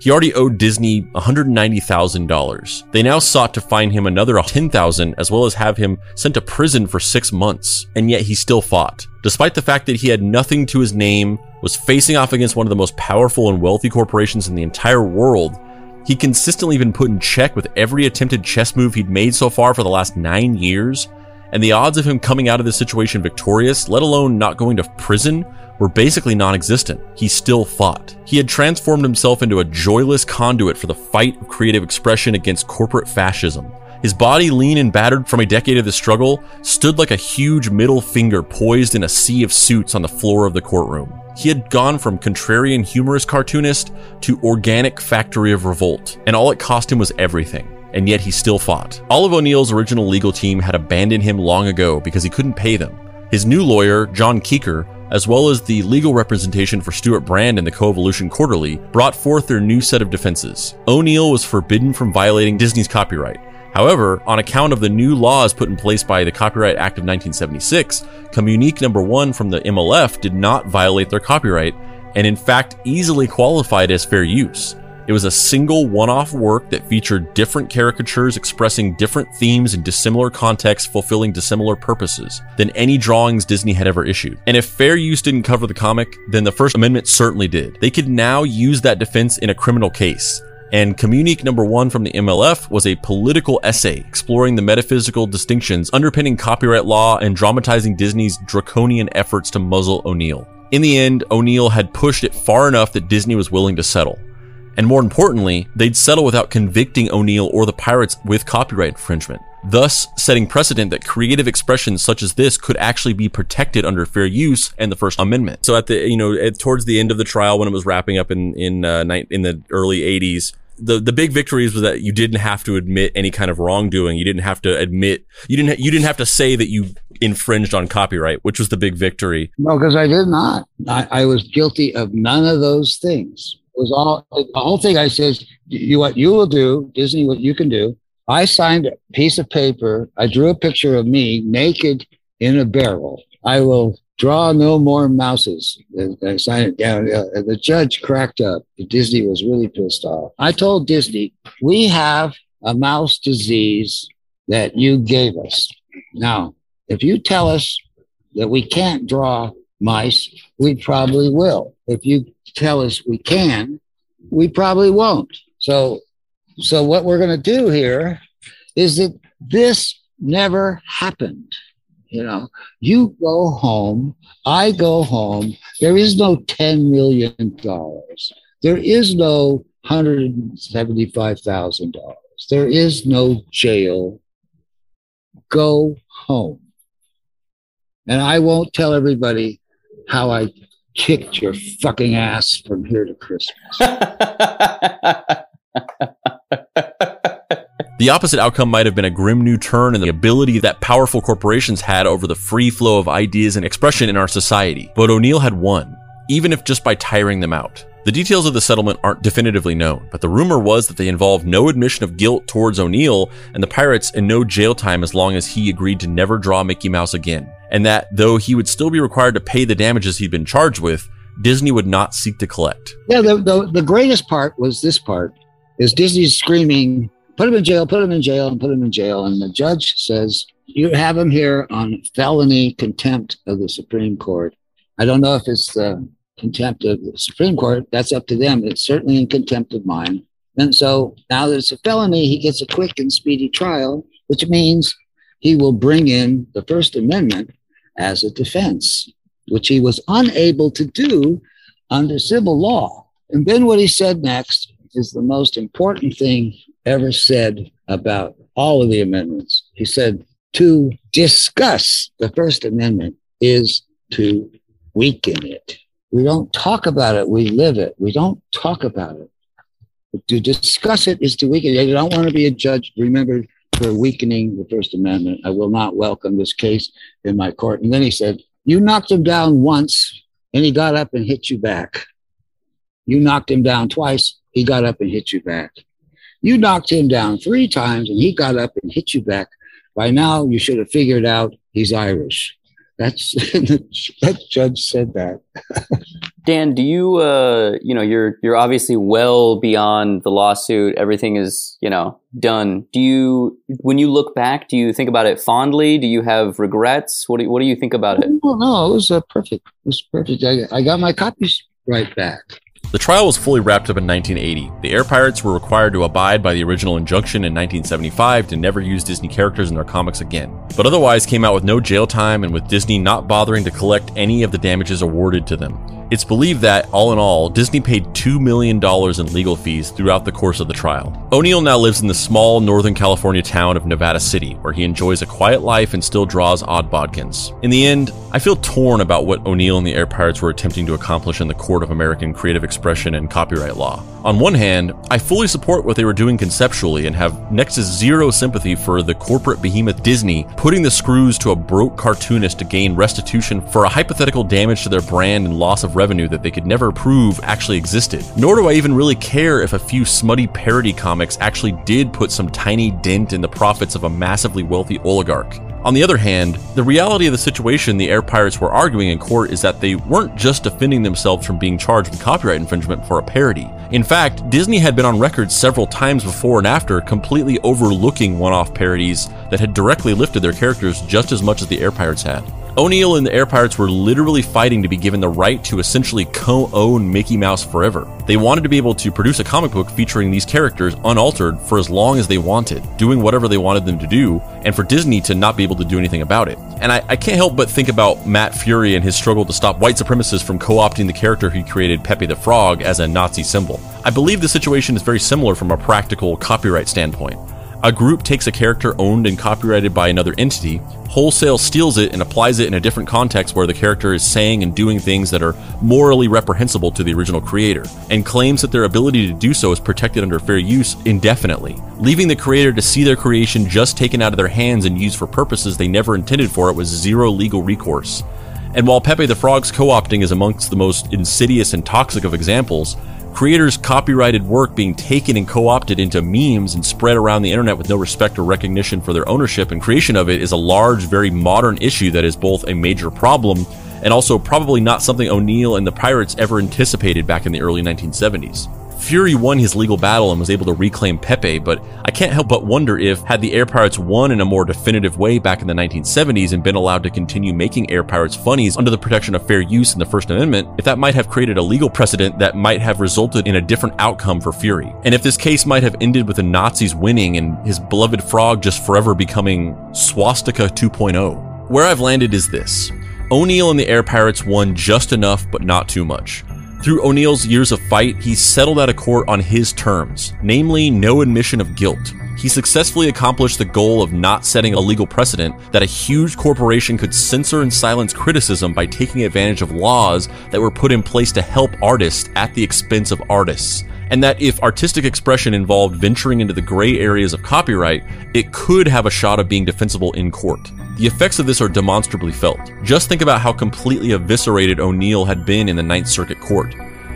He already owed Disney $190,000. They now sought to fine him another $10,000, as well as have him sent to prison for 6 months. And yet he still fought. Despite the fact that he had nothing to his name, was facing off against one of the most powerful and wealthy corporations in the entire world, he'd consistently been put in check with every attempted chess move he'd made so far for the last 9 years. And the odds of him coming out of this situation victorious, let alone not going to prison, were basically non-existent. He still fought. He had transformed himself into a joyless conduit for the fight of creative expression against corporate fascism. His body, lean and battered from a decade of the struggle, stood like a huge middle finger poised in a sea of suits on the floor of the courtroom. He had gone from contrarian humorous cartoonist to organic factory of revolt, and all it cost him was everything. And yet he still fought. All of O'Neill's original legal team had abandoned him long ago because he couldn't pay them. His new lawyer, John Keeker, as well as the legal representation for Stuart Brand and the Coevolution Quarterly, brought forth their new set of defenses. O'Neill was forbidden from violating Disney's copyright. However, on account of the new laws put in place by the Copyright Act of 1976, Communique number 1 from the MLF did not violate their copyright, and in fact easily qualified as fair use. It was a single one-off work that featured different caricatures expressing different themes in dissimilar contexts, fulfilling dissimilar purposes than any drawings Disney had ever issued. And if fair use didn't cover the comic, then the First Amendment certainly did. They could now use that defense in a criminal case. And Communique No. 1 from the MLF was a political essay exploring the metaphysical distinctions underpinning copyright law and dramatizing Disney's draconian efforts to muzzle O'Neill. In the end, O'Neill had pushed it far enough that Disney was willing to settle. And more importantly, they'd settle without convicting O'Neill or the pirates with copyright infringement, thus setting precedent that creative expressions such as this could actually be protected under fair use and the First Amendment. So at the, towards the end of the trial, when it was wrapping up in the early 80s, the big victories was that you didn't have to admit any kind of wrongdoing. You didn't have to admit, you didn't have to say that you infringed on copyright, which was the big victory. No, because I did not. I was guilty of none of those things. It was all, the whole thing I said, what you will do, Disney, what you can do. I signed a piece of paper. I drew a picture of me naked in a barrel. I will draw no more mouses. And I signed it down. And the judge cracked up. Disney was really pissed off. I told Disney, we have a mouse disease that you gave us. Now, if you tell us that we can't draw mice, we probably will. If you tell us we can, we probably won't. So what we're going to do here is that this never happened. You go home, I go home. There is no $10 million. There is no $175,000. There is no jail. Go home. And I won't tell everybody how I kicked your fucking ass from here to Christmas. The opposite outcome might have been a grim new turn in the ability that powerful corporations had over the free flow of ideas and expression in our society. But O'Neill had won, even if just by tiring them out. The details of the settlement aren't definitively known, but the rumor was that they involved no admission of guilt towards O'Neill and the pirates and no jail time as long as he agreed to never draw Mickey Mouse again. And that, though he would still be required to pay the damages he'd been charged with, Disney would not seek to collect. Yeah, the greatest part was this part. Is Disney's screaming, put him in jail, put him in jail, and put him in jail. And the judge says, you have him here on felony contempt of the Supreme Court. I don't know if it's the contempt of the Supreme Court. That's up to them. It's certainly in contempt of mine. And so now that it's a felony, he gets a quick and speedy trial, which means he will bring in the First Amendment as a defense, which he was unable to do under civil law. And then what he said next is the most important thing ever said about all of the amendments. He said, to discuss the First Amendment is to weaken it. We don't talk about it, we live it. We don't talk about it. But to discuss it is to weaken it. I don't want to be a judge remembered for weakening the First Amendment. I will not welcome this case in my court. And then he said, you knocked him down once and he got up and hit you back. You knocked him down twice. He got up and hit you back. You knocked him down three times and he got up and hit you back. By now, you should have figured out he's Irish. That judge said that. Dan, do you, you're obviously well beyond the lawsuit. Everything is, done. Do you, when you look back, do you think about it fondly? Do you have regrets? What do you think about it? Well, no, it was perfect. It was perfect. I got my copies right back. The trial was fully wrapped up in 1980. The Air Pirates were required to abide by the original injunction in 1975 to never use Disney characters in their comics again, but otherwise came out with no jail time and with Disney not bothering to collect any of the damages awarded to them. It's believed that, all in all, Disney paid $2 million in legal fees throughout the course of the trial. O'Neill now lives in the small Northern California town of Nevada City, where he enjoys a quiet life and still draws Odd Bodkins. In the end, I feel torn about what O'Neill and the Air Pirates were attempting to accomplish in the court of American creative expression and copyright law. On one hand, I fully support what they were doing conceptually and have next to zero sympathy for the corporate behemoth Disney putting the screws to a broke cartoonist to gain restitution for a hypothetical damage to their brand and loss of revenue that they could never prove actually existed. Nor do I even really care if a few smutty parody comics actually did put some tiny dent in the profits of a massively wealthy oligarch. On the other hand, the reality of the situation the Air Pirates were arguing in court is that they weren't just defending themselves from being charged with copyright infringement for a parody. In fact, Disney had been on record several times before and after completely overlooking one-off parodies that had directly lifted their characters just as much as the Air Pirates had. O'Neill and the Air Pirates were literally fighting to be given the right to essentially co-own Mickey Mouse forever. They wanted to be able to produce a comic book featuring these characters unaltered for as long as they wanted, doing whatever they wanted them to do, and for Disney to not be able to do anything about it. And I can't help but think about Matt Fury and his struggle to stop white supremacists from co-opting the character he created, Pepe the Frog, as a Nazi symbol. I believe the situation is very similar from a practical copyright standpoint. A group takes a character owned and copyrighted by another entity, wholesale steals it and applies it in a different context where the character is saying and doing things that are morally reprehensible to the original creator, and claims that their ability to do so is protected under fair use indefinitely, leaving the creator to see their creation just taken out of their hands and used for purposes they never intended for it with zero legal recourse. And while Pepe the Frog's co-opting is amongst the most insidious and toxic of examples, creators' copyrighted work being taken and co-opted into memes and spread around the internet with no respect or recognition for their ownership and creation of it is a large, very modern issue that is both a major problem and also probably not something O'Neill and the Pirates ever anticipated back in the early 1970s. Fury won his legal battle and was able to reclaim Pepe, but I can't help but wonder if, had the Air Pirates won in a more definitive way back in the 1970s and been allowed to continue making Air Pirates funnies under the protection of fair use in the First Amendment, if that might have created a legal precedent that might have resulted in a different outcome for Fury. And if this case might have ended with the Nazis winning and his beloved frog just forever becoming Swastika 2.0. Where I've landed is this: O'Neill and the Air Pirates won just enough, but not too much. Through O'Neill's years of fight, he settled out of court on his terms, namely no admission of guilt. He successfully accomplished the goal of not setting a legal precedent that a huge corporation could censor and silence criticism by taking advantage of laws that were put in place to help artists at the expense of artists. And that if artistic expression involved venturing into the gray areas of copyright, it could have a shot of being defensible in court. The effects of this are demonstrably felt. Just think about how completely eviscerated O'Neill had been in the Ninth Circuit Court.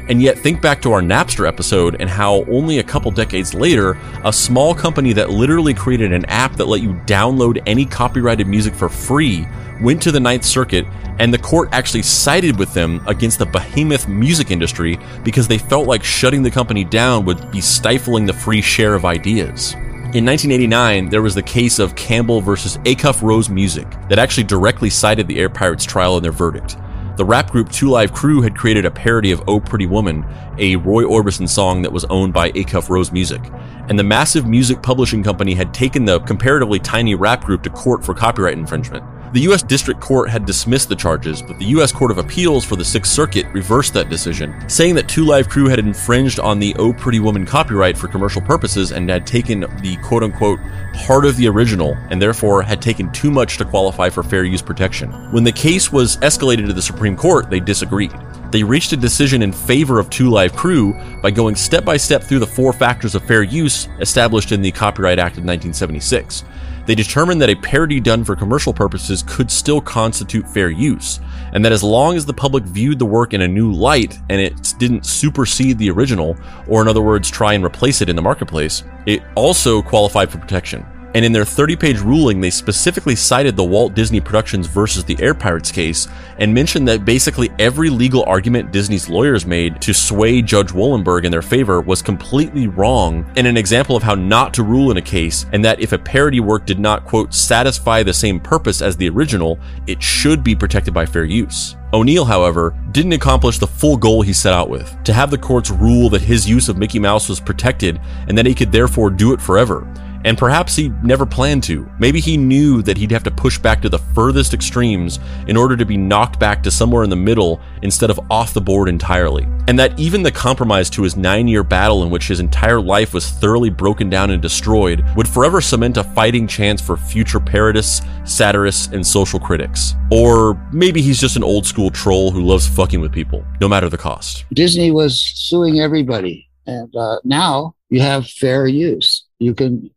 And yet think back to our Napster episode and how only a couple decades later, a small company that literally created an app that let you download any copyrighted music for free went to the Ninth Circuit, and the court actually sided with them against the behemoth music industry because they felt like shutting the company down would be stifling the free share of ideas. In 1989, there was the case of Campbell versus Acuff Rose Music that actually directly cited the Air Pirates trial in their verdict. The rap group Two Live Crew had created a parody of "Oh Pretty Woman," a Roy Orbison song that was owned by Acuff Rose Music, and the massive music publishing company had taken the comparatively tiny rap group to court for copyright infringement. The U.S. District Court had dismissed the charges, but the U.S. Court of Appeals for the Sixth Circuit reversed that decision, saying that Two Live Crew had infringed on the "Oh Pretty Woman" copyright for commercial purposes and had taken the quote-unquote heart of the original, and therefore had taken too much to qualify for fair use protection. When the case was escalated to the Supreme Court, they disagreed. They reached a decision in favor of Two Live Crew by going step by step through the 4 factors of fair use established in the Copyright Act of 1976. They determined that a parody done for commercial purposes could still constitute fair use, and that as long as the public viewed the work in a new light and it didn't supersede the original, or in other words, try and replace it in the marketplace, it also qualified for protection. And in their 30-page ruling, they specifically cited the Walt Disney Productions versus the Air Pirates case and mentioned that basically every legal argument Disney's lawyers made to sway Judge Wollenberg in their favor was completely wrong, and an example of how not to rule in a case, and that if a parody work did not, quote, satisfy the same purpose as the original, it should be protected by fair use. O'Neill, however, didn't accomplish the full goal he set out with, to have the courts rule that his use of Mickey Mouse was protected and that he could therefore do it forever. And perhaps he never planned to. Maybe he knew that he'd have to push back to the furthest extremes in order to be knocked back to somewhere in the middle instead of off the board entirely. And that even the compromise to his 9-year battle in which his entire life was thoroughly broken down and destroyed would forever cement a fighting chance for future parodists, satirists, and social critics. Or maybe he's just an old school troll who loves fucking with people, no matter the cost. Disney was suing everybody. And now you have fair use.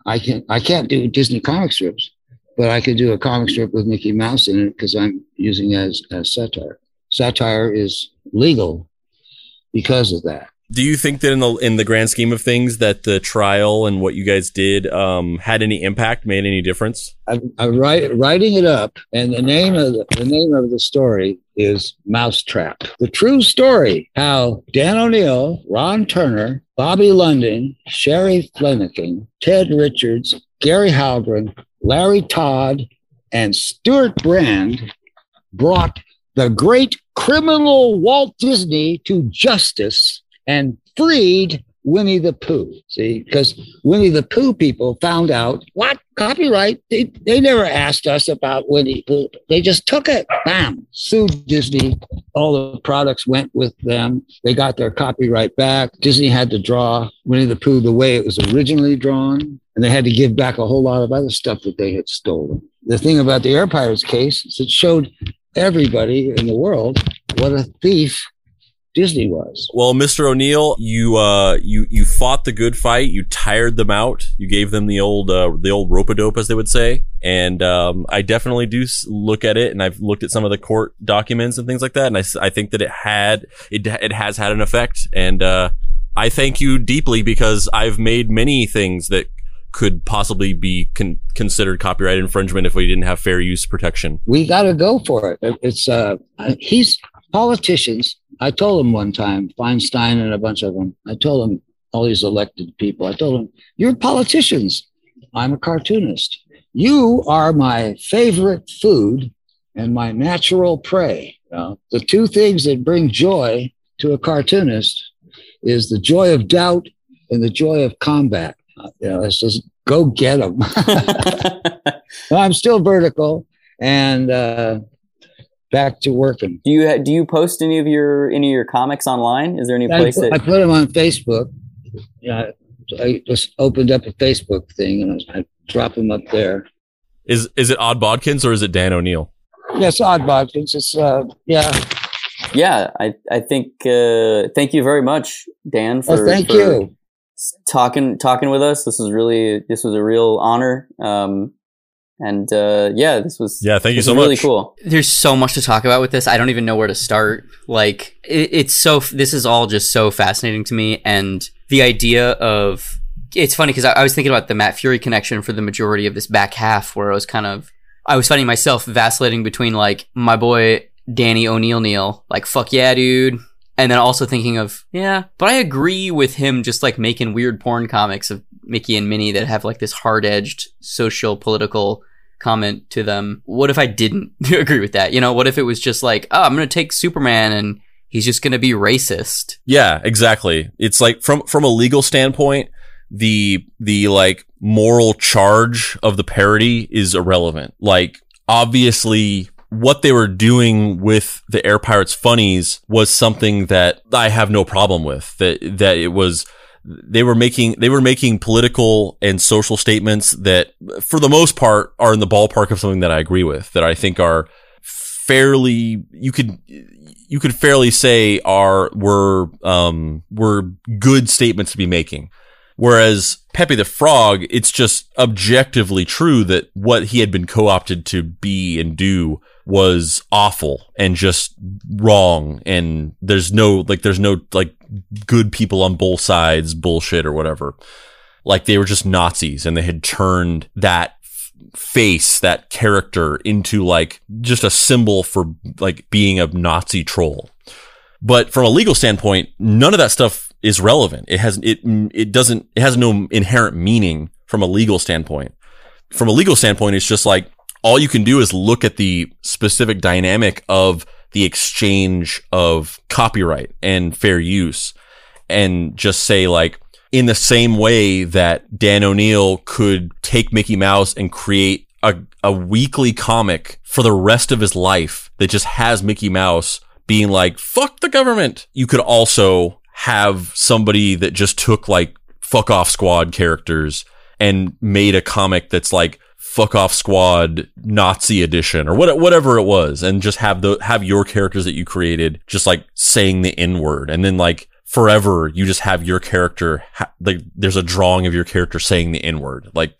I can't do Disney comic strips, but I could do a comic strip with Mickey Mouse in it because I'm using it as satire. Satire is legal because of that. Do you think that in the grand scheme of things that the trial and what you guys did had any impact, made any difference? Writing it up, and the name of the story is Mousetrap. The true story how Dan O'Neill, Ron Turner, Bobby London, Sherry Flanagan, Ted Richards, Gary Hallgren, Larry Todd, and Stuart Brand brought the great criminal Walt Disney to justice and freed Winnie the Pooh. See, because Winnie the Pooh people found out what copyright. They never asked us about Winnie the Pooh. They just took it. Bam. Sued Disney. All the products went with them. They got their copyright back. Disney had to draw Winnie the Pooh the way it was originally drawn. And they had to give back a whole lot of other stuff that they had stolen. The thing about the Air Pirates case is it showed everybody in the world what a thief Disney was. Well, Mr. O'Neill, you fought the good fight. You tired them out. You gave them the old rope-a-dope, as they would say. And I definitely do look at it, and I've looked at some of the court documents and things like that. And I think that it has had an effect. And I thank you deeply, because I've made many things that could possibly be considered copyright infringement if we didn't have fair use protection. We got to go for it. It's politicians. I told him one time, Feinstein and a bunch of them, I told him, all these elected people, I told him, you're politicians. I'm a cartoonist. You are my favorite food and my natural prey. You know? The two things that bring joy to a cartoonist is the joy of doubt and the joy of combat. You know, it's just go get them. Well, I'm still vertical and back to working. Do you post any of your comics online? Is there any place that I put them on Facebook? Yeah, I just opened up a Facebook thing and I drop them up there. Is it Odd Bodkins or is it Dan O'Neill? Yes, Odd Bodkins. It's yeah. I think thank you very much, Dan. Thank you. Talking with us. This was a real honor. And thank you so much. Really cool. There's so much to talk about with this. I don't even know where to start. Like it's so. This is all just so fascinating to me. And the idea of it's funny because I was thinking about the Matt Fury connection for the majority of this back half, where I was finding myself vacillating between like my boy Danny O'Neill, like fuck yeah, dude. And then also thinking of, yeah, but I agree with him just like making weird porn comics of Mickey and Minnie that have like this hard-edged social, political comment to them. What if I didn't agree with that? You know, what if it was just like, oh, I'm going to take Superman and he's just going to be racist? Yeah, exactly. It's like from a legal standpoint, the like moral charge of the parody is irrelevant. Like obviously what they were doing with the Air Pirates funnies was something that I have no problem with. That it was, they were making political and social statements that for the most part are in the ballpark of something that I agree with, that I think are fairly, you could fairly say were good statements to be making. Whereas Pepe the Frog, it's just objectively true that what he had been co-opted to be and do was awful and just wrong. And there's no good people on both sides bullshit or whatever. Like they were just Nazis and they had turned that face, that character into like just a symbol for like being a Nazi troll. But from a legal standpoint, none of that stuff is relevant. It has no inherent meaning from a legal standpoint. From a legal standpoint, it's just like all you can do is look at the specific dynamic of the exchange of copyright and fair use and just say like, in the same way that Dan O'Neill could take Mickey Mouse and create a weekly comic for the rest of his life that just has Mickey Mouse being like, fuck the government. You could also have somebody that just took like fuck off squad characters and made a comic that's like fuck off squad Nazi edition or whatever it was, and just have your characters that you created just like saying the N-word, and then like forever you just have your character like there's a drawing of your character saying the N-word. Like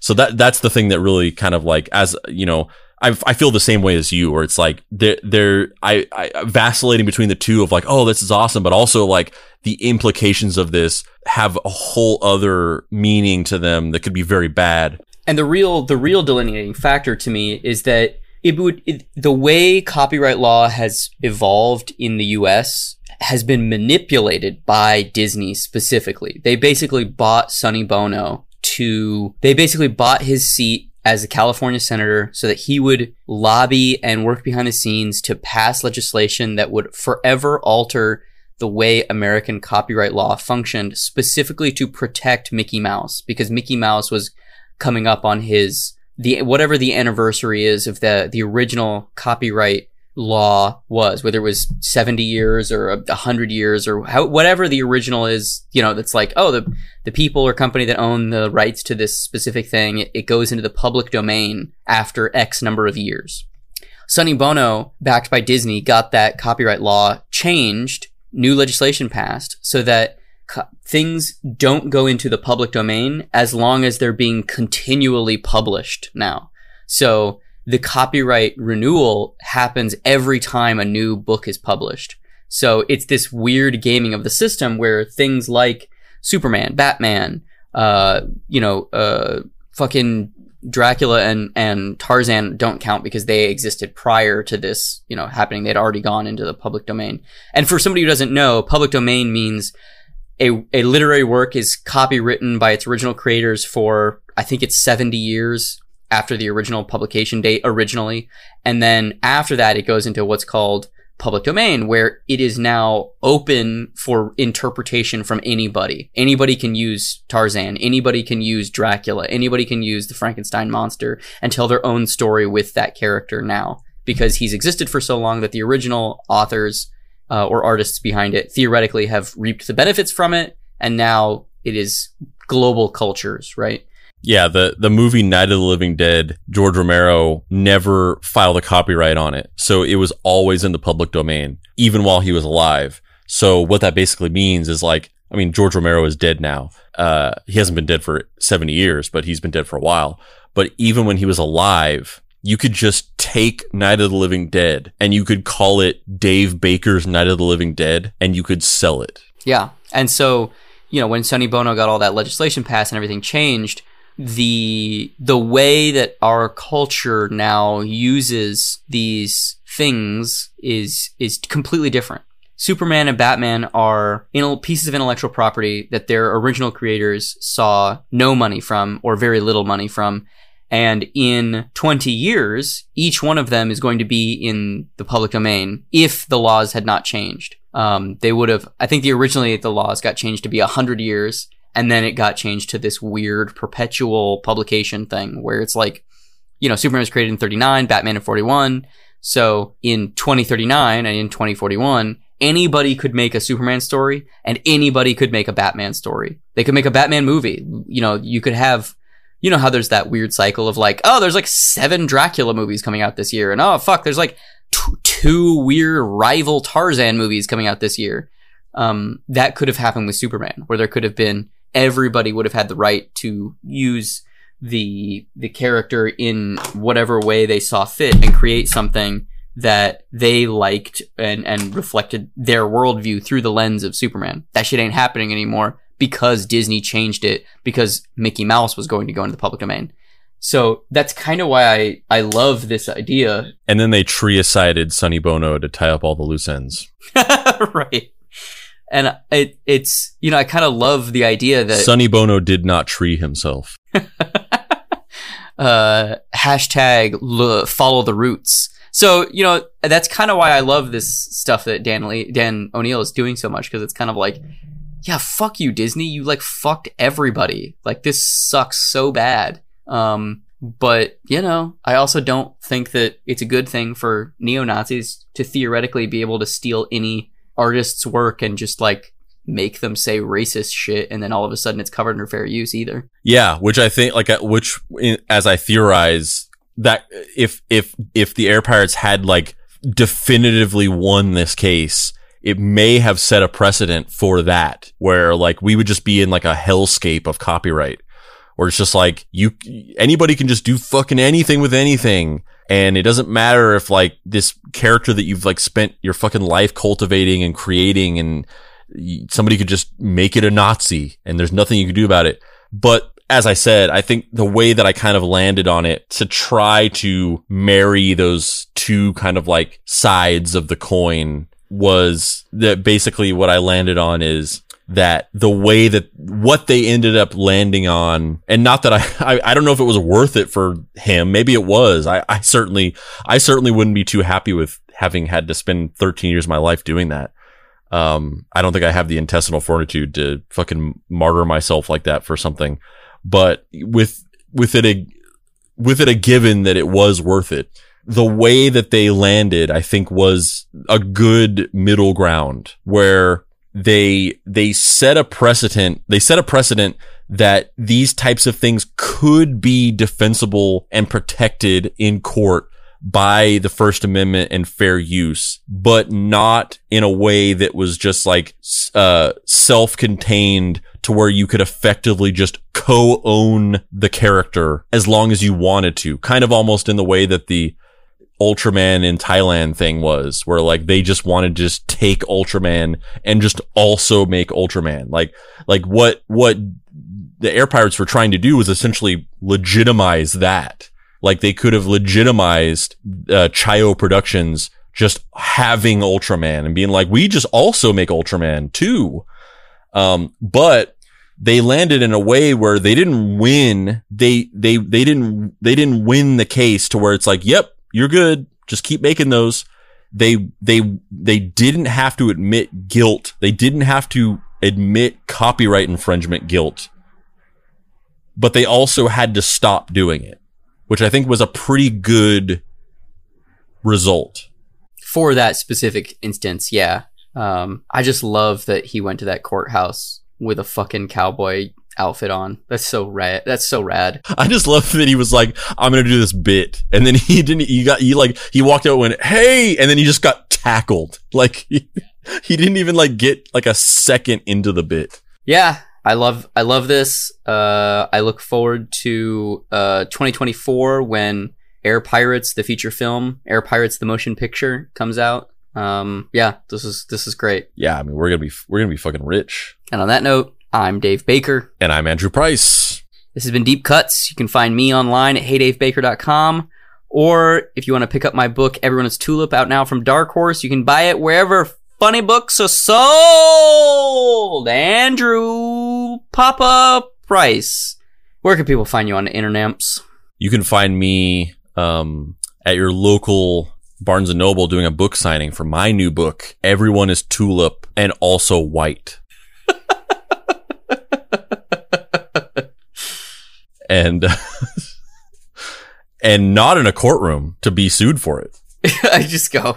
so that's the thing that really kind of like, as you know, I feel the same way as you, where it's like they're vacillating between the two of like, oh, this is awesome, but also like the implications of this have a whole other meaning to them that could be very bad. And the real delineating factor to me is that the way copyright law has evolved in the US has been manipulated by Disney specifically. They basically bought Sonny Bono they basically bought his seat as a California senator so that he would lobby and work behind the scenes to pass legislation that would forever alter the way American copyright law functioned, specifically to protect Mickey Mouse, because Mickey Mouse was coming up on whatever the anniversary is of the original copyright law was, whether it was 70 years or 100 years or whatever the original is, you know, that's like, oh, the people or company that own the rights to this specific thing, it goes into the public domain after X number of years. Sonny Bono, backed by Disney, got that copyright law changed, new legislation passed, so that things don't go into the public domain as long as they're being continually published now. So the copyright renewal happens every time a new book is published. So it's this weird gaming of the system where things like Superman, Batman, fucking Dracula and Tarzan don't count because they existed prior to this, you know, happening. They'd already gone into the public domain. And for somebody who doesn't know, public domain means a literary work is copywritten by its original creators for, I think it's 70 years after the original publication date originally. And then after that, it goes into what's called public domain, where it is now open for interpretation from anybody. Anybody can use Tarzan. Anybody can use Dracula. Anybody can use the Frankenstein monster and tell their own story with that character now, because he's existed for so long that the original authors or artists behind it theoretically have reaped the benefits from it. And now it is global cultures, right? Yeah, the movie Night of the Living Dead, George Romero never filed a copyright on it. So it was always in the public domain, even while he was alive. So what that basically means is like, I mean, George Romero is dead now. He hasn't been dead for 70 years, but he's been dead for a while. But even when he was alive, you could just take Night of the Living Dead and you could call it Dave Baker's Night of the Living Dead and you could sell it. Yeah. And so, you know, when Sonny Bono got all that legislation passed and everything changed, the way that our culture now uses these things is completely different. Superman and Batman are pieces of intellectual property that their original creators saw no money from or very little money from. And in 20 years, each one of them is going to be in the public domain if the laws had not changed. They would have, I think originally the laws got changed to be 100 years. And then it got changed to this weird perpetual publication thing where it's like, you know, Superman was created in 39, Batman in 41. So in 2039 and in 2041, anybody could make a Superman story and anybody could make a Batman story. They could make a Batman movie. You know, you could have, you know how there's that weird cycle of like, oh, there's like 7 Dracula movies coming out this year. And oh, fuck, there's like two weird rival Tarzan movies coming out this year. That could have happened with Superman, where there could have been, everybody would have had the right to use the character in whatever way they saw fit and create something that they liked and reflected their worldview through the lens of Superman. That shit ain't happening anymore because Disney changed it, because Mickey Mouse was going to go into the public domain. So that's kind of why I love this idea. And then they tree-sided Sonny Bono to tie up all the loose ends. Right. And it's, you know, I kind of love the idea that Sonny Bono did not tree himself. # follow the roots. So, you know, that's kind of why I love this stuff that Dan O'Neill is doing so much, because it's kind of like, yeah, fuck you, Disney. You like fucked everybody. Like, this sucks so bad. But, you know, I also don't think that it's a good thing for neo-Nazis to theoretically be able to steal any artists' work and just like make them say racist shit, and then all of a sudden it's covered under fair use either. Yeah, which I think, like, which as I theorize that if the Air Pirates had like definitively won this case, it may have set a precedent for that, where like we would just be in like a hellscape of copyright, where it's just like anybody can just do fucking anything with anything. And it doesn't matter if, like, this character that you've, like, spent your fucking life cultivating and creating, and somebody could just make it a Nazi and there's nothing you can do about it. But as I said, I think the way that I kind of landed on it to try to marry those two kind of, like, sides of the coin was that basically what I landed on is that the way that what they ended up landing on, and not that I don't know if it was worth it for him. Maybe it was. I certainly wouldn't be too happy with having had to spend 13 years of my life doing that. I don't think I have the intestinal fortitude to fucking martyr myself like that for something. But with it a given that it was worth it, the way that they landed, I think, was a good middle ground where they set a precedent that these types of things could be defensible and protected in court by the First Amendment and fair use, but not in a way that was just like self-contained to where you could effectively just co-own the character as long as you wanted to, kind of almost in the way that the Ultraman in Thailand thing was, where like they just wanted to just take Ultraman and just also make Ultraman. Like what the Air Pirates were trying to do was essentially legitimize that. Like they could have legitimized Chayo Productions just having Ultraman and being like, we just also make Ultraman too. But they landed in a way where they didn't win. They didn't win the case to where it's like, yep, you're good. Just keep making those. They didn't have to admit guilt. They didn't have to admit copyright infringement guilt, but they also had to stop doing it, which I think was a pretty good result for that specific instance. Yeah. I just love that he went to that courthouse with a fucking cowboy outfit on. That's so rad. I just love that he was like, I'm gonna do this bit, and then he walked out and went, hey, and then he just got tackled. Like he didn't even like get like a second into the bit. Yeah, I love this. I look forward to 2024 when Air Pirates, the feature film, Air Pirates the motion picture, comes out. Yeah, this is great. Yeah, I mean, we're gonna be fucking rich. And on that note, I'm Dave Baker. And I'm Andrew Price. This has been Deep Cuts. You can find me online at heydavebaker.com. Or if you want to pick up my book, Everyone is Tulip, out now from Dark Horse, you can buy it wherever funny books are sold. Andrew Papa Price. Where can people find you on the internamps? You can find me at your local Barnes & Noble doing a book signing for my new book, Everyone is Tulip and Also White. And not in a courtroom to be sued for it. I just go.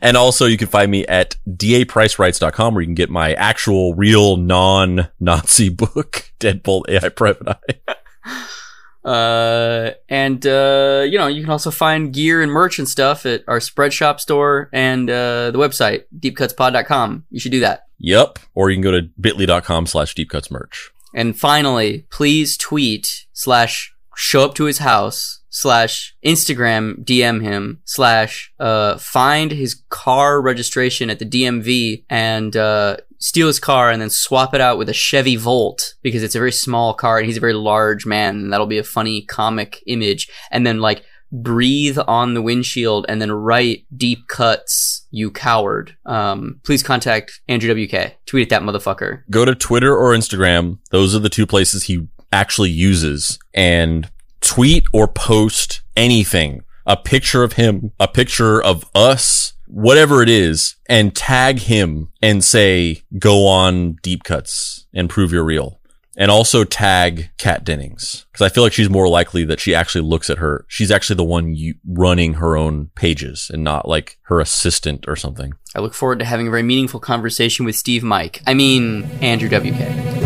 And also you can find me at dapricewrites.com, where you can get my actual real non-Nazi book, Deadbolt AI Private Eye. You can also find gear and merch and stuff at our Spreadshop store and the website, deepcutspod.com. You should do that. Yep. Or you can go to bit.ly.com/deepcutsmerch. And finally, please tweet /show up to his house/Instagram DM him/find his car registration at the DMV and steal his car and then swap it out with a Chevy Volt, because it's a very small car and he's a very large man, and that'll be a funny comic image. And then like breathe on the windshield and then write Deep Cuts, you coward. Please contact Andrew WK. Tweet at that motherfucker. Go to Twitter or Instagram. Those are the two places he actually uses, and tweet or post anything, a picture of him, a picture of us, whatever it is, and tag him and say, go on Deep Cuts and prove you're real. And also tag Kat Dennings, because I feel like she's more likely that she actually looks at her. She's actually the one running her own pages and not like her assistant or something. I look forward to having a very meaningful conversation with Steve Mike. I mean, Andrew WK.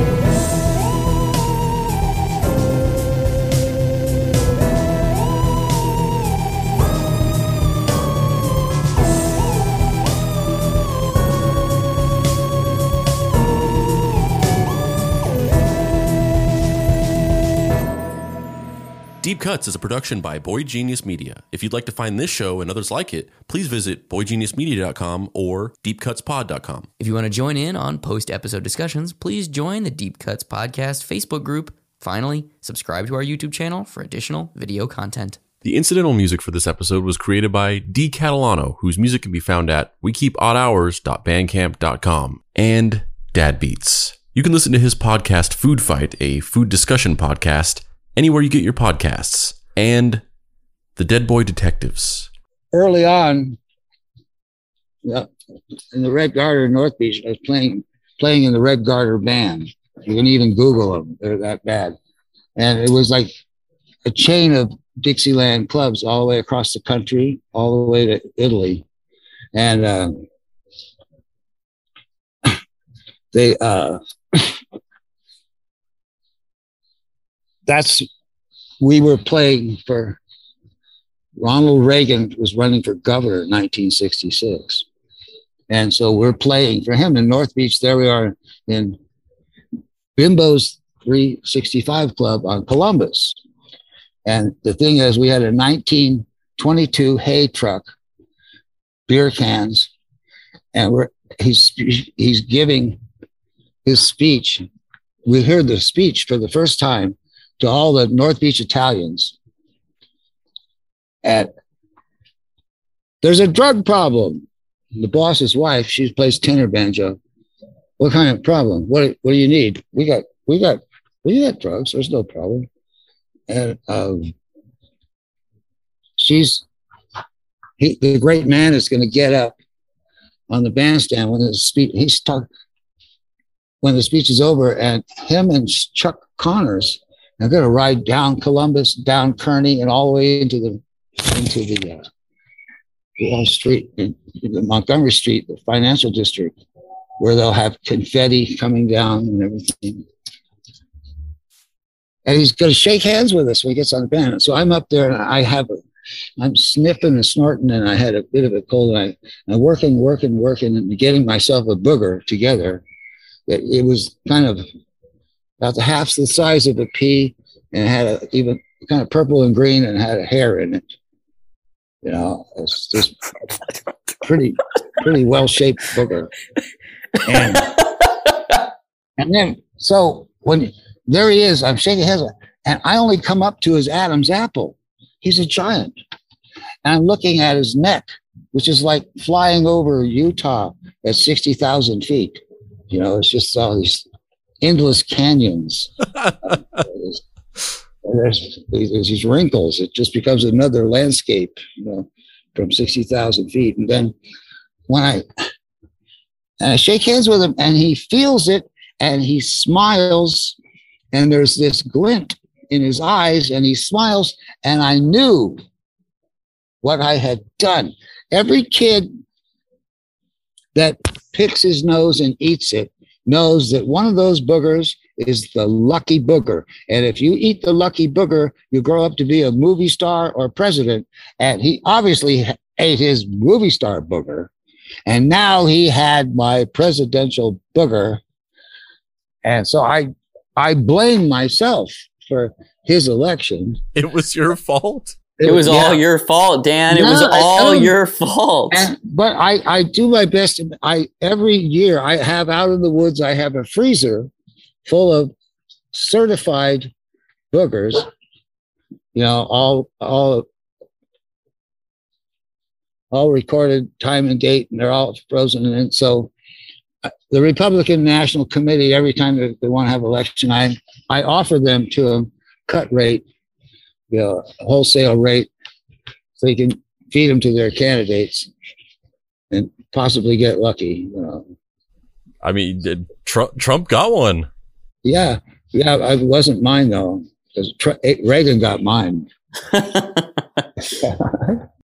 Deep Cuts is a production by Boy Genius Media. If you'd like to find this show and others like it, please visit boygeniusmedia.com or deepcutspod.com. If you want to join in on post-episode discussions, please join the Deep Cuts Podcast Facebook group. Finally, subscribe to our YouTube channel for additional video content. The incidental music for this episode was created by D. Catalano, whose music can be found at wekeepoddhours.bandcamp.com and Dad Beats. You can listen to his podcast, Food Fight, a food discussion podcast, anywhere you get your podcasts, and the Dead Boy Detectives. Early on, in the Red Garter in North Beach, I was playing in the Red Garter band. You can even Google them. They're that bad. And it was like a chain of Dixieland clubs all the way across the country, all the way to Italy. And we were playing for Ronald Reagan was running for governor in 1966. And so we're playing for him in North Beach. There we are in Bimbo's 365 Club on Columbus. And the thing is, we had a 1922 hay truck, beer cans, and he's giving his speech. We heard the speech for the first time to all the North Beach Italians. At there's a drug problem. The boss's wife, she plays tenor banjo. What kind of problem? What do you need? We got drugs. There's no problem. And the great man is going to get up on the bandstand when the speech. He's talking when the speech is over, and him and Chuck Connors are going to ride down Columbus, down Kearny, and all the way into the street, the Montgomery Street, the financial district, where they'll have confetti coming down and everything. And he's going to shake hands with us when he gets on the band. So I'm up there, and I'm sniffing and snorting, and I had a bit of a cold, and I'm working, and getting myself a booger together. It was kind of about the half the size of a pea, and had even kind of purple and green, and had a hair in it. You know, it's just pretty well-shaped booger. And then, so when there he is, I'm shaking his head, and I only come up to his Adam's apple. He's a giant. And I'm looking at his neck, which is like flying over Utah at 60,000 feet. You know, it's just all these endless canyons. There's these wrinkles. It just becomes another landscape, you know, from 60,000 feet. And then when I shake hands with him, and he feels it, and he smiles, and there's this glint in his eyes, and he smiles, and I knew what I had done. Every kid that picks his nose and eats it knows that one of those boogers is the lucky booger. And if you eat the lucky booger, you grow up to be a movie star or president. And he obviously ate his movie star booger. And now he had my presidential booger. And so I blame myself for his election. It was your fault. It was all your fault, Dan. No, it was all your fault. But I do my best. Every year I have out in the woods, I have a freezer full of certified boogers, you know, all recorded time and date, and they're all frozen. And so the Republican National Committee, every time they want to have election, I offer them to a cut rate, you know, wholesale rate, so you can feed them to their candidates and possibly get lucky. You know, I mean, Trump got one. Yeah, I wasn't mine though, because Reagan got mine.